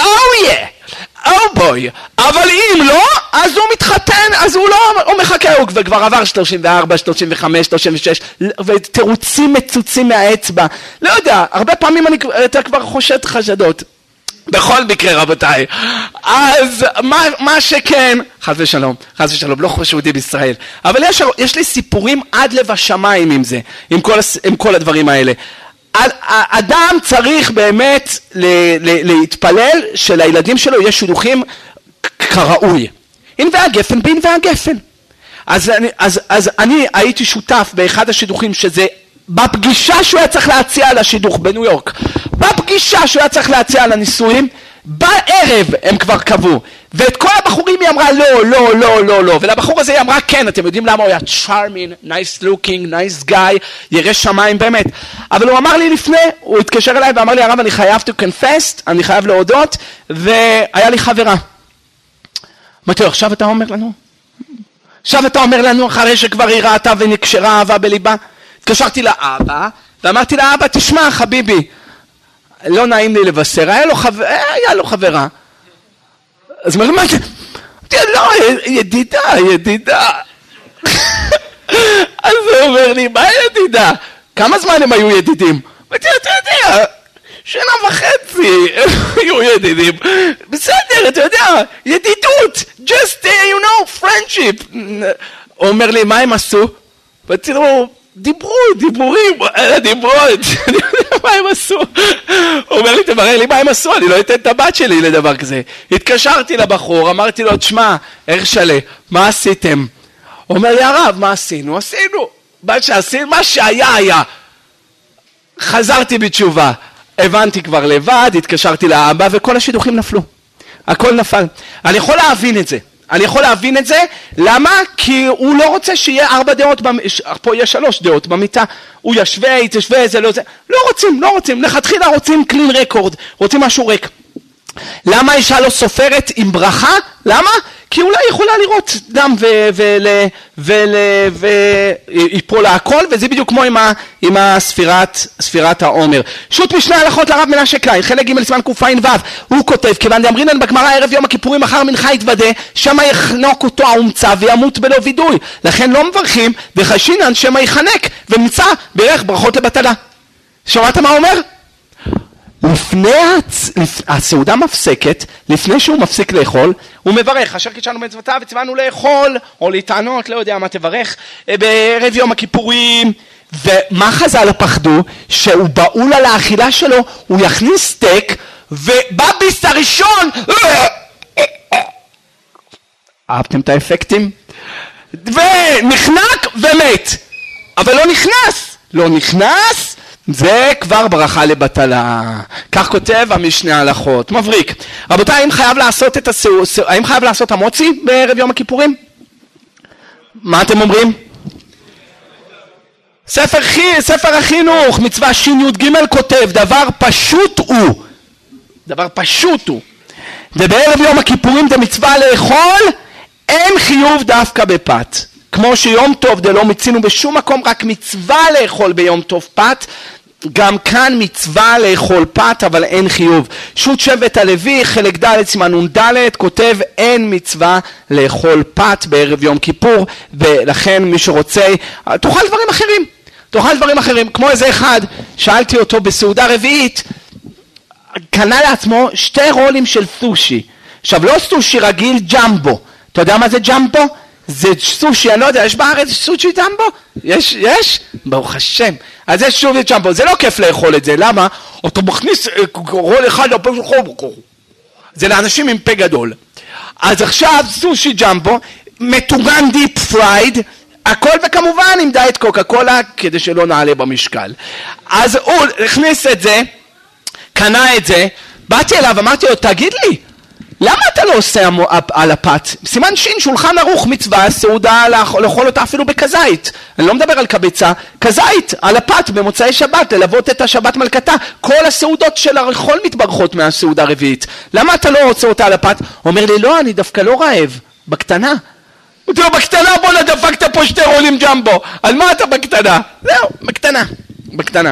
Oh yeah, oh boy. אבל אם לא, אז הוא מתחתן, אז הוא לא, הוא מחכה, הוא כבר עבר שלושים וארבע, שלושים וחמש, שלושים ושש, ותירוצים מצוצים מהאצבע. לא יודע, הרבה פעמים אני, אתה כבר חושד חשדות. בכל מקרה רבותיי, אז מה, מה שכן, חס ושלום, חס ושלום, לא חשודי בישראל, אבל יש, יש לי סיפורים עד לב השמיים עם זה, עם כל, עם כל הדברים האלה. אדם צריך באמת ל, ל, להתפלל שלילדים שלו יש שידוכים כראוי. אין והגפן, בין והגפן. אז אני, אז, אז אני הייתי שותף באחד השידוכים שזה, בפגישה שהוא היה צריך להציע על השידוך בניו יורק, בפגישה שהוא היה צריך להציע על הנישואים, בערב הם כבר קבעו, ואת כל הבחורים היא אמרה לא, לא, לא, לא, לא, ולבחור הזה היא אמרה כן, אתם יודעים למה, הוא היה צ'ארמין, נייס לוקינג, נייס גאי, ירא שמיים באמת, אבל הוא אמר לי לפני, הוא התקשר אליי ואמר לי, הרב, אני חייב to confess, אני חייב להודות, והיה לי חברה. אמרתי לו, עכשיו אתה אומר לנו? עכשיו אתה אומר לנו אחרי שכבר היא ראתה ונקשרה אהבה בליבה? התקשרתי לאבא, ואמרתי לאבא, תשמע חביבי, לא נעים לי לבשר, היה לו, חבר... היה לו חברה. אז מה אמרתי? לא, ידידה, ידידה. אז הוא אומר לי, מה ידידה? כמה זמן הם היו ידידים? אמרתי, אתה יודע, שנה וחצי הם היו ידידים. בסדר, אתה יודע, ידידות, just, you know, friendship. הוא אומר לי, מה הם עשו? ותראו, דיברו, דיבורים, דיברות, אני יודע מה הם עשו. הוא אומר לי, תברר לי מה הם עשו, אני לא אתן את הבת שלי לדבר כזה. התקשרתי לבחור, אמרתי לו, תשמע, איך שלה, מה עשיתם? הוא אומר לי, הרב, מה עשינו? עשינו, מה שעשינו, מה שהיה היה. חזרתי בתשובה, הבנתי כבר לבד, התקשרתי לאבא, וכל השידוכים נפלו. הכל נפל. אני יכול להבין את זה. אני יכול להבין את זה, למה? כי הוא לא רוצה שיהיה ארבע דעות, פה יש שלוש דעות במיטה, הוא ישווה, היא תשווה, זה לא זה, לא רוצים, לא רוצים, לכתחילה רוצים קלין רקורד, רוצים משהו ריק. למה אישה לא סופרת עם ברכה? למה? כי אולי יכולה לראות דם ויפול הכל, וזה בדיוק כמו עם הספירת העומר. שו"ת משנה הלכות לרב מנשה קליין, חלק ג' סימן קע"ו, הוא כותב, כיוון דאמרינן בגמרא ערב יום הכיפורים אחר מנחה יתוודה, שמא יחנוק אותו האומצא וימות בלא וידוי, לכן לא מברכים וחיישינן שמא יחנק, ומצא ברך ברכות לבטלה. שמעת מה אומר? לפני הצ... הסעודה מפסקת, לפני שהוא מפסיק לאכול, הוא מברך, אשר קידשנו במצוותיו וציוונו לאכול, או להתענות, לא יודע מה תברך, בערב יום הכיפורים, ומה חז"ל פחדו? שהוא באול על האכילה שלו, הוא יכניס סטייק, ובביס הראשון, אהבתם את האפקטים? ונחנק ומת, אבל לא נכנס, לא נכנס, זה כבר ברכה לבטלה. כך כותב המשנה הלכות. מבריק. רבותיי, האם חייב לעשות את הסעודה, האם חייב לעשות המוצי בערב יום הכיפורים? מה אתם אומרים? ספר, ספר החינוך, מצווה שיניות ג' כותב, דבר פשוט הוא. דבר פשוט הוא. ובערב יום הכיפורים זה מצווה לאכול, אין חיוב דווקא בפת. כמו שיום טוב זה לא מצינו בשום מקום, רק מצווה לאכול ביום טוב פת, גם כאן מצווה לאכול פת, אבל אין חיוב. שו"ת שבט הלוי, חלק ד' סימן נ"ד, כותב אין מצווה לאכול פת בערב יום כיפור, ולכן מי שרוצה, תאכל דברים אחרים, תאכל דברים אחרים, כמו איזה אחד, שאלתי אותו בסעודה רביעית, קנה לעצמו שתי רולים של סושי, עכשיו לא סושי רגיל, ג'מבו, אתה יודע מה זה ג'מבו? זה סושי, אני לא יודע, יש בארץ סושי ג'מבו? יש, יש? ברוך השם. אז יש סושי ג'מבו, זה לא כיף לאכול את זה, למה? אתה מכניס רול אחד לפה של חור, זה לאנשים עם פה גדול. אז עכשיו סושי ג'מבו, מטוגן דיפ פרייד, הכל וכמובן עם דיאט קוקה קולה, כדי שלא נעלה במשקל. אז הוא הכניס את זה, קנה את זה, באתי אליו, אמרתי לו, תגיד לי, למה אתה לא עושה על הפת? סימן שין, שולחן ערוך מצווה, סעודה לאכול אותה אפילו בכזית. אני לא מדבר על קבצה, כזית, על הפת, במוצאי שבת, ללוות את השבת מלכתה. כל הסעודות של הרחול מתברכות מהסעודה הרביעית. למה אתה לא רוצה אותה על הפת? אומר לי, לא, אני דווקא לא רעב, בקטנה. הוא אומר, בקטנה, בוא נדפקת פה שתי רולים ג'מבו. על מה אתה בקטנה? זהו, בקטנה. בקטנה.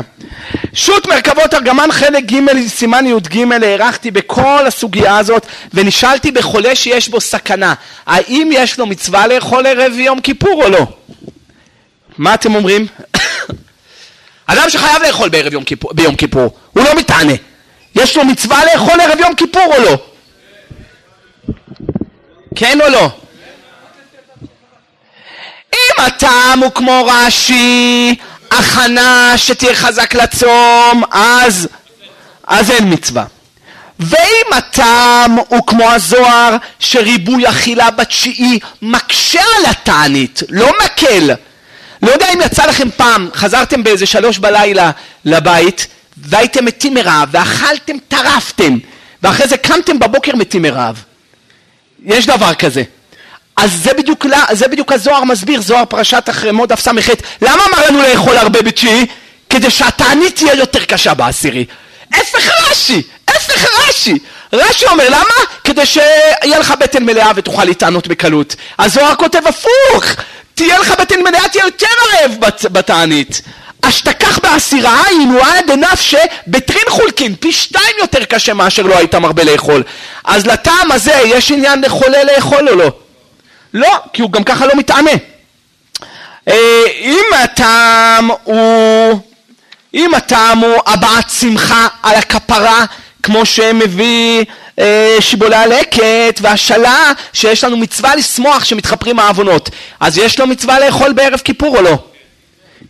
שו"ת מרכבות ארגמן חלק ג' סימן י"ג, הערכתי בכל הסוגיה הזאת ונשאלתי בחולה שיש בו סכנה, האם יש לו מצווה לאכול ערב יום כיפור או לא? מה אתם אומרים? אדם שחייב לאכול בערב יום כיפור, ביום כיפור, הוא לא מתענה, יש לו מצווה לאכול ערב יום כיפור או לא? כן או לא? אם הטעם הוא כמו רש"י, הכנה שתהיה חזק לצום, אז, אז אין מצווה. ואם הטעם הוא כמו הזוהר, שריבוי אכילה בתשיעי מקשה על התענית, לא מקל. לא יודע אם יצא לכם פעם, חזרתם באיזה שלוש בלילה לבית, והייתם מתים מרעב, ואכלתם, טרפתם, ואחרי זה קמתם בבוקר מתים מרעב. יש דבר כזה. אז זה בדיוק, זה בדיוק הזוהר מסביר, זוהר פרשת אחרי דף סמ"ח. למה אמר לנו לאכול הרבה בתשיעי? כדי שהתענית תהיה יותר קשה בעשירי. הפך רש"י, הפך רש"י. רש"י אומר למה? כדי שיהיה לך בטן מלאה ותוכל להתענות בקלות. הזוהר כותב הפוך, תהיה לך בטן מלאה, תהיה יותר רעב בתענית. אשתכח בעשירה, אינועה דנפשה, בטרין חולקין, פי שתיים יותר קשה מאשר לא היית מרבה לאכול. אז לטעם הזה יש עניין לחולה לאכול או לא? לא, כי הוא גם ככה לא מתענה. אם הטעם הוא, אם הטעם הוא הבעת שמחה על הכפרה, כמו שמביא אה, שיבולי הלקט והשאלה, שיש לנו מצווה לשמוח שמתחפרים העוונות, אז יש לו מצווה לאכול בערב כיפור או לא?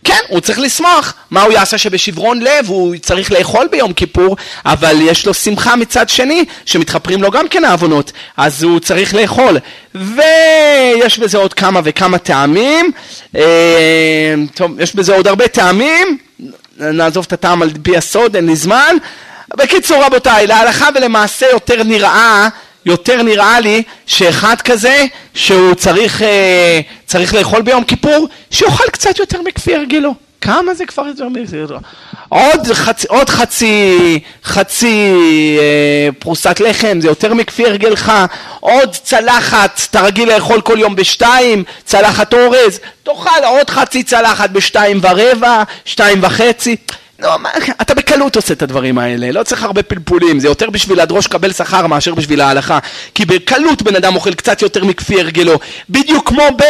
כן, הוא צריך לשמוח. מה הוא יעשה שבשברון לב הוא צריך לאכול ביום כיפור, אבל יש לו שמחה מצד שני שמתחפרים לו גם כן העוונות, אז הוא צריך לאכול. ויש בזה עוד כמה וכמה טעמים, אה, טוב, יש בזה עוד הרבה טעמים, נעזוב את הטעם על פי הסוד, אין לי זמן. בקיצור רבותיי, להלכה ולמעשה יותר נראה, יותר נראה לי שאחד כזה שהוא צריך, אה, צריך לאכול ביום כיפור, שיאכל קצת יותר מכפי הרגלו. כמה זה כבר יותר מכפי הרגלו? עוד חצי, עוד חצי, חצי אה, פרוסת לחם, זה יותר מכפי הרגלך. עוד צלחת, תרגיל לאכול כל יום בשתיים, צלחת אורז, תאכל עוד חצי צלחת בשתיים ורבע, שתיים וחצי. לא, מה, אתה בקלות עושה את הדברים האלה, לא צריך הרבה פלפולים, זה יותר בשביל לדרוש קבל שכר מאשר בשביל ההלכה, כי בקלות בן אדם אוכל קצת יותר מכפי הרגלו, בדיוק כמו ב,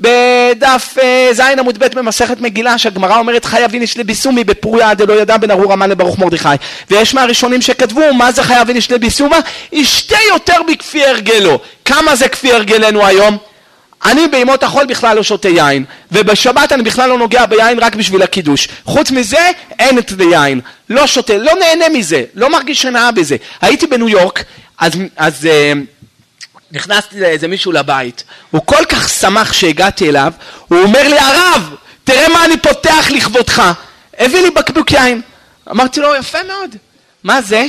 בדף זין עמוד ב' במסכת מגילה, שהגמרא אומרת חייבין יש לביסומי בפוריה דלא ידע בן ארור המן לברוך מרדכי, ויש מהראשונים שכתבו מה זה חייבין יש לביסומה, ישתה יותר מכפי הרגלו. כמה זה כפי הרגלנו היום? אני בימות החול בכלל לא שותה יין, ובשבת אני בכלל לא נוגע ביין רק בשביל הקידוש. חוץ מזה אין את היין, לא שותה, לא נהנה מזה, לא מרגיש שנאה בזה. הייתי בניו יורק, אז, אז אה, נכנסתי לאיזה מישהו לבית, הוא כל כך שמח שהגעתי אליו, הוא אומר לי הרב, תראה מה אני פותח לכבודך, הביא לי בקבוק יין. אמרתי לו יפה מאוד, מה זה?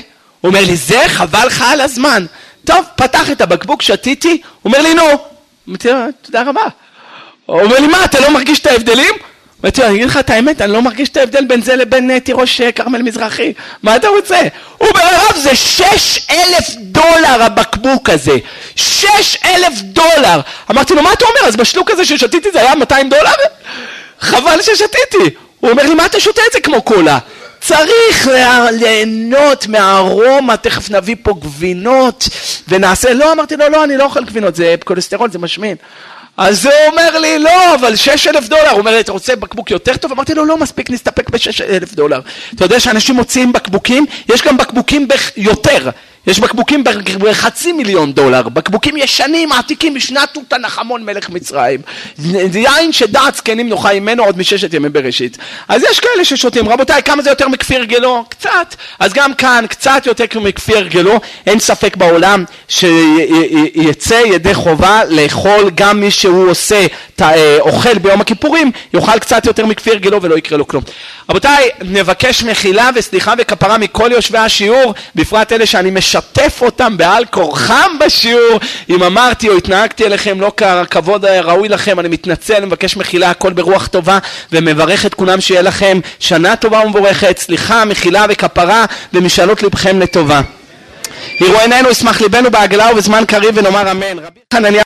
הוא אומר לי זה חבל לך על הזמן. טוב, פתח את הבקבוק, שתיתי, הוא אומר לי נו, אמרתי לו, תודה רבה. הוא אומר לי, מה, אתה לא מרגיש את ההבדלים? אמרתי לו, אני אגיד לך את האמת, אני לא מרגיש את ההבדל בין זה לבין תירוש קרמל מזרחי. מה אתה רוצה? הוא בערב זה שש אלף דולר הבקבוק הזה. שש אלף דולר. אמרתי לו, מה אתה אומר? אז בשלוק הזה ששתיתי זה היה מאתיים דולר? חבל ששתיתי. הוא אומר לי, מה אתה שותה את זה כמו קולה? צריך ליהנות מהארומה, תכף נביא פה גבינות ונעשה, לא, אמרתי לו, לא, אני לא אוכל גבינות, זה קולסטרול, זה משמין. אז הוא אומר לי, לא, אבל שישה אלף דולר, הוא אומר לי, אתה רוצה בקבוק יותר טוב? אמרתי לו, לא, מספיק, נסתפק ב-שישה אלף דולר. אתה יודע שאנשים מוציאים בקבוקים, יש גם בקבוקים יותר, יש בקבוקים בחצי מיליון דולר, בקבוקים ישנים, עתיקים, משנת תותנחמון מלך מצרים, יין שדעת זקנים נוחה ממנו עוד מששת ימים בראשית. אז יש כאלה ששותים, רבותיי, כמה זה יותר מכפי הרגלו? קצת. אז גם כאן, קצת יותר מכפי הרגלו, אין ספק בעולם שיצא ידי חובה לאכול, גם מי שהוא עושה, אוכל ביום הכיפורים, יאכל קצת יותר מכפי הרגלו ולא יקרה לו כלום. רבותיי, נבקש מחילה וסליחה וכפרה מכל יושבי השיעור, בפרט אלה שאני משתף אותם בעל כורחם בשיעור. אם אמרתי או התנהגתי אליכם לא ככבוד ראוי לכם, אני מתנצל, אני מבקש מחילה, הכל ברוח טובה, ומברך את כולם שיהיה לכם שנה טובה ומבורכת, סליחה, מחילה וכפרה, ומשאלות לבכם לטובה. יראו עינינו, ישמח ליבנו בעגלה ובזמן קריב, ונאמר אמן.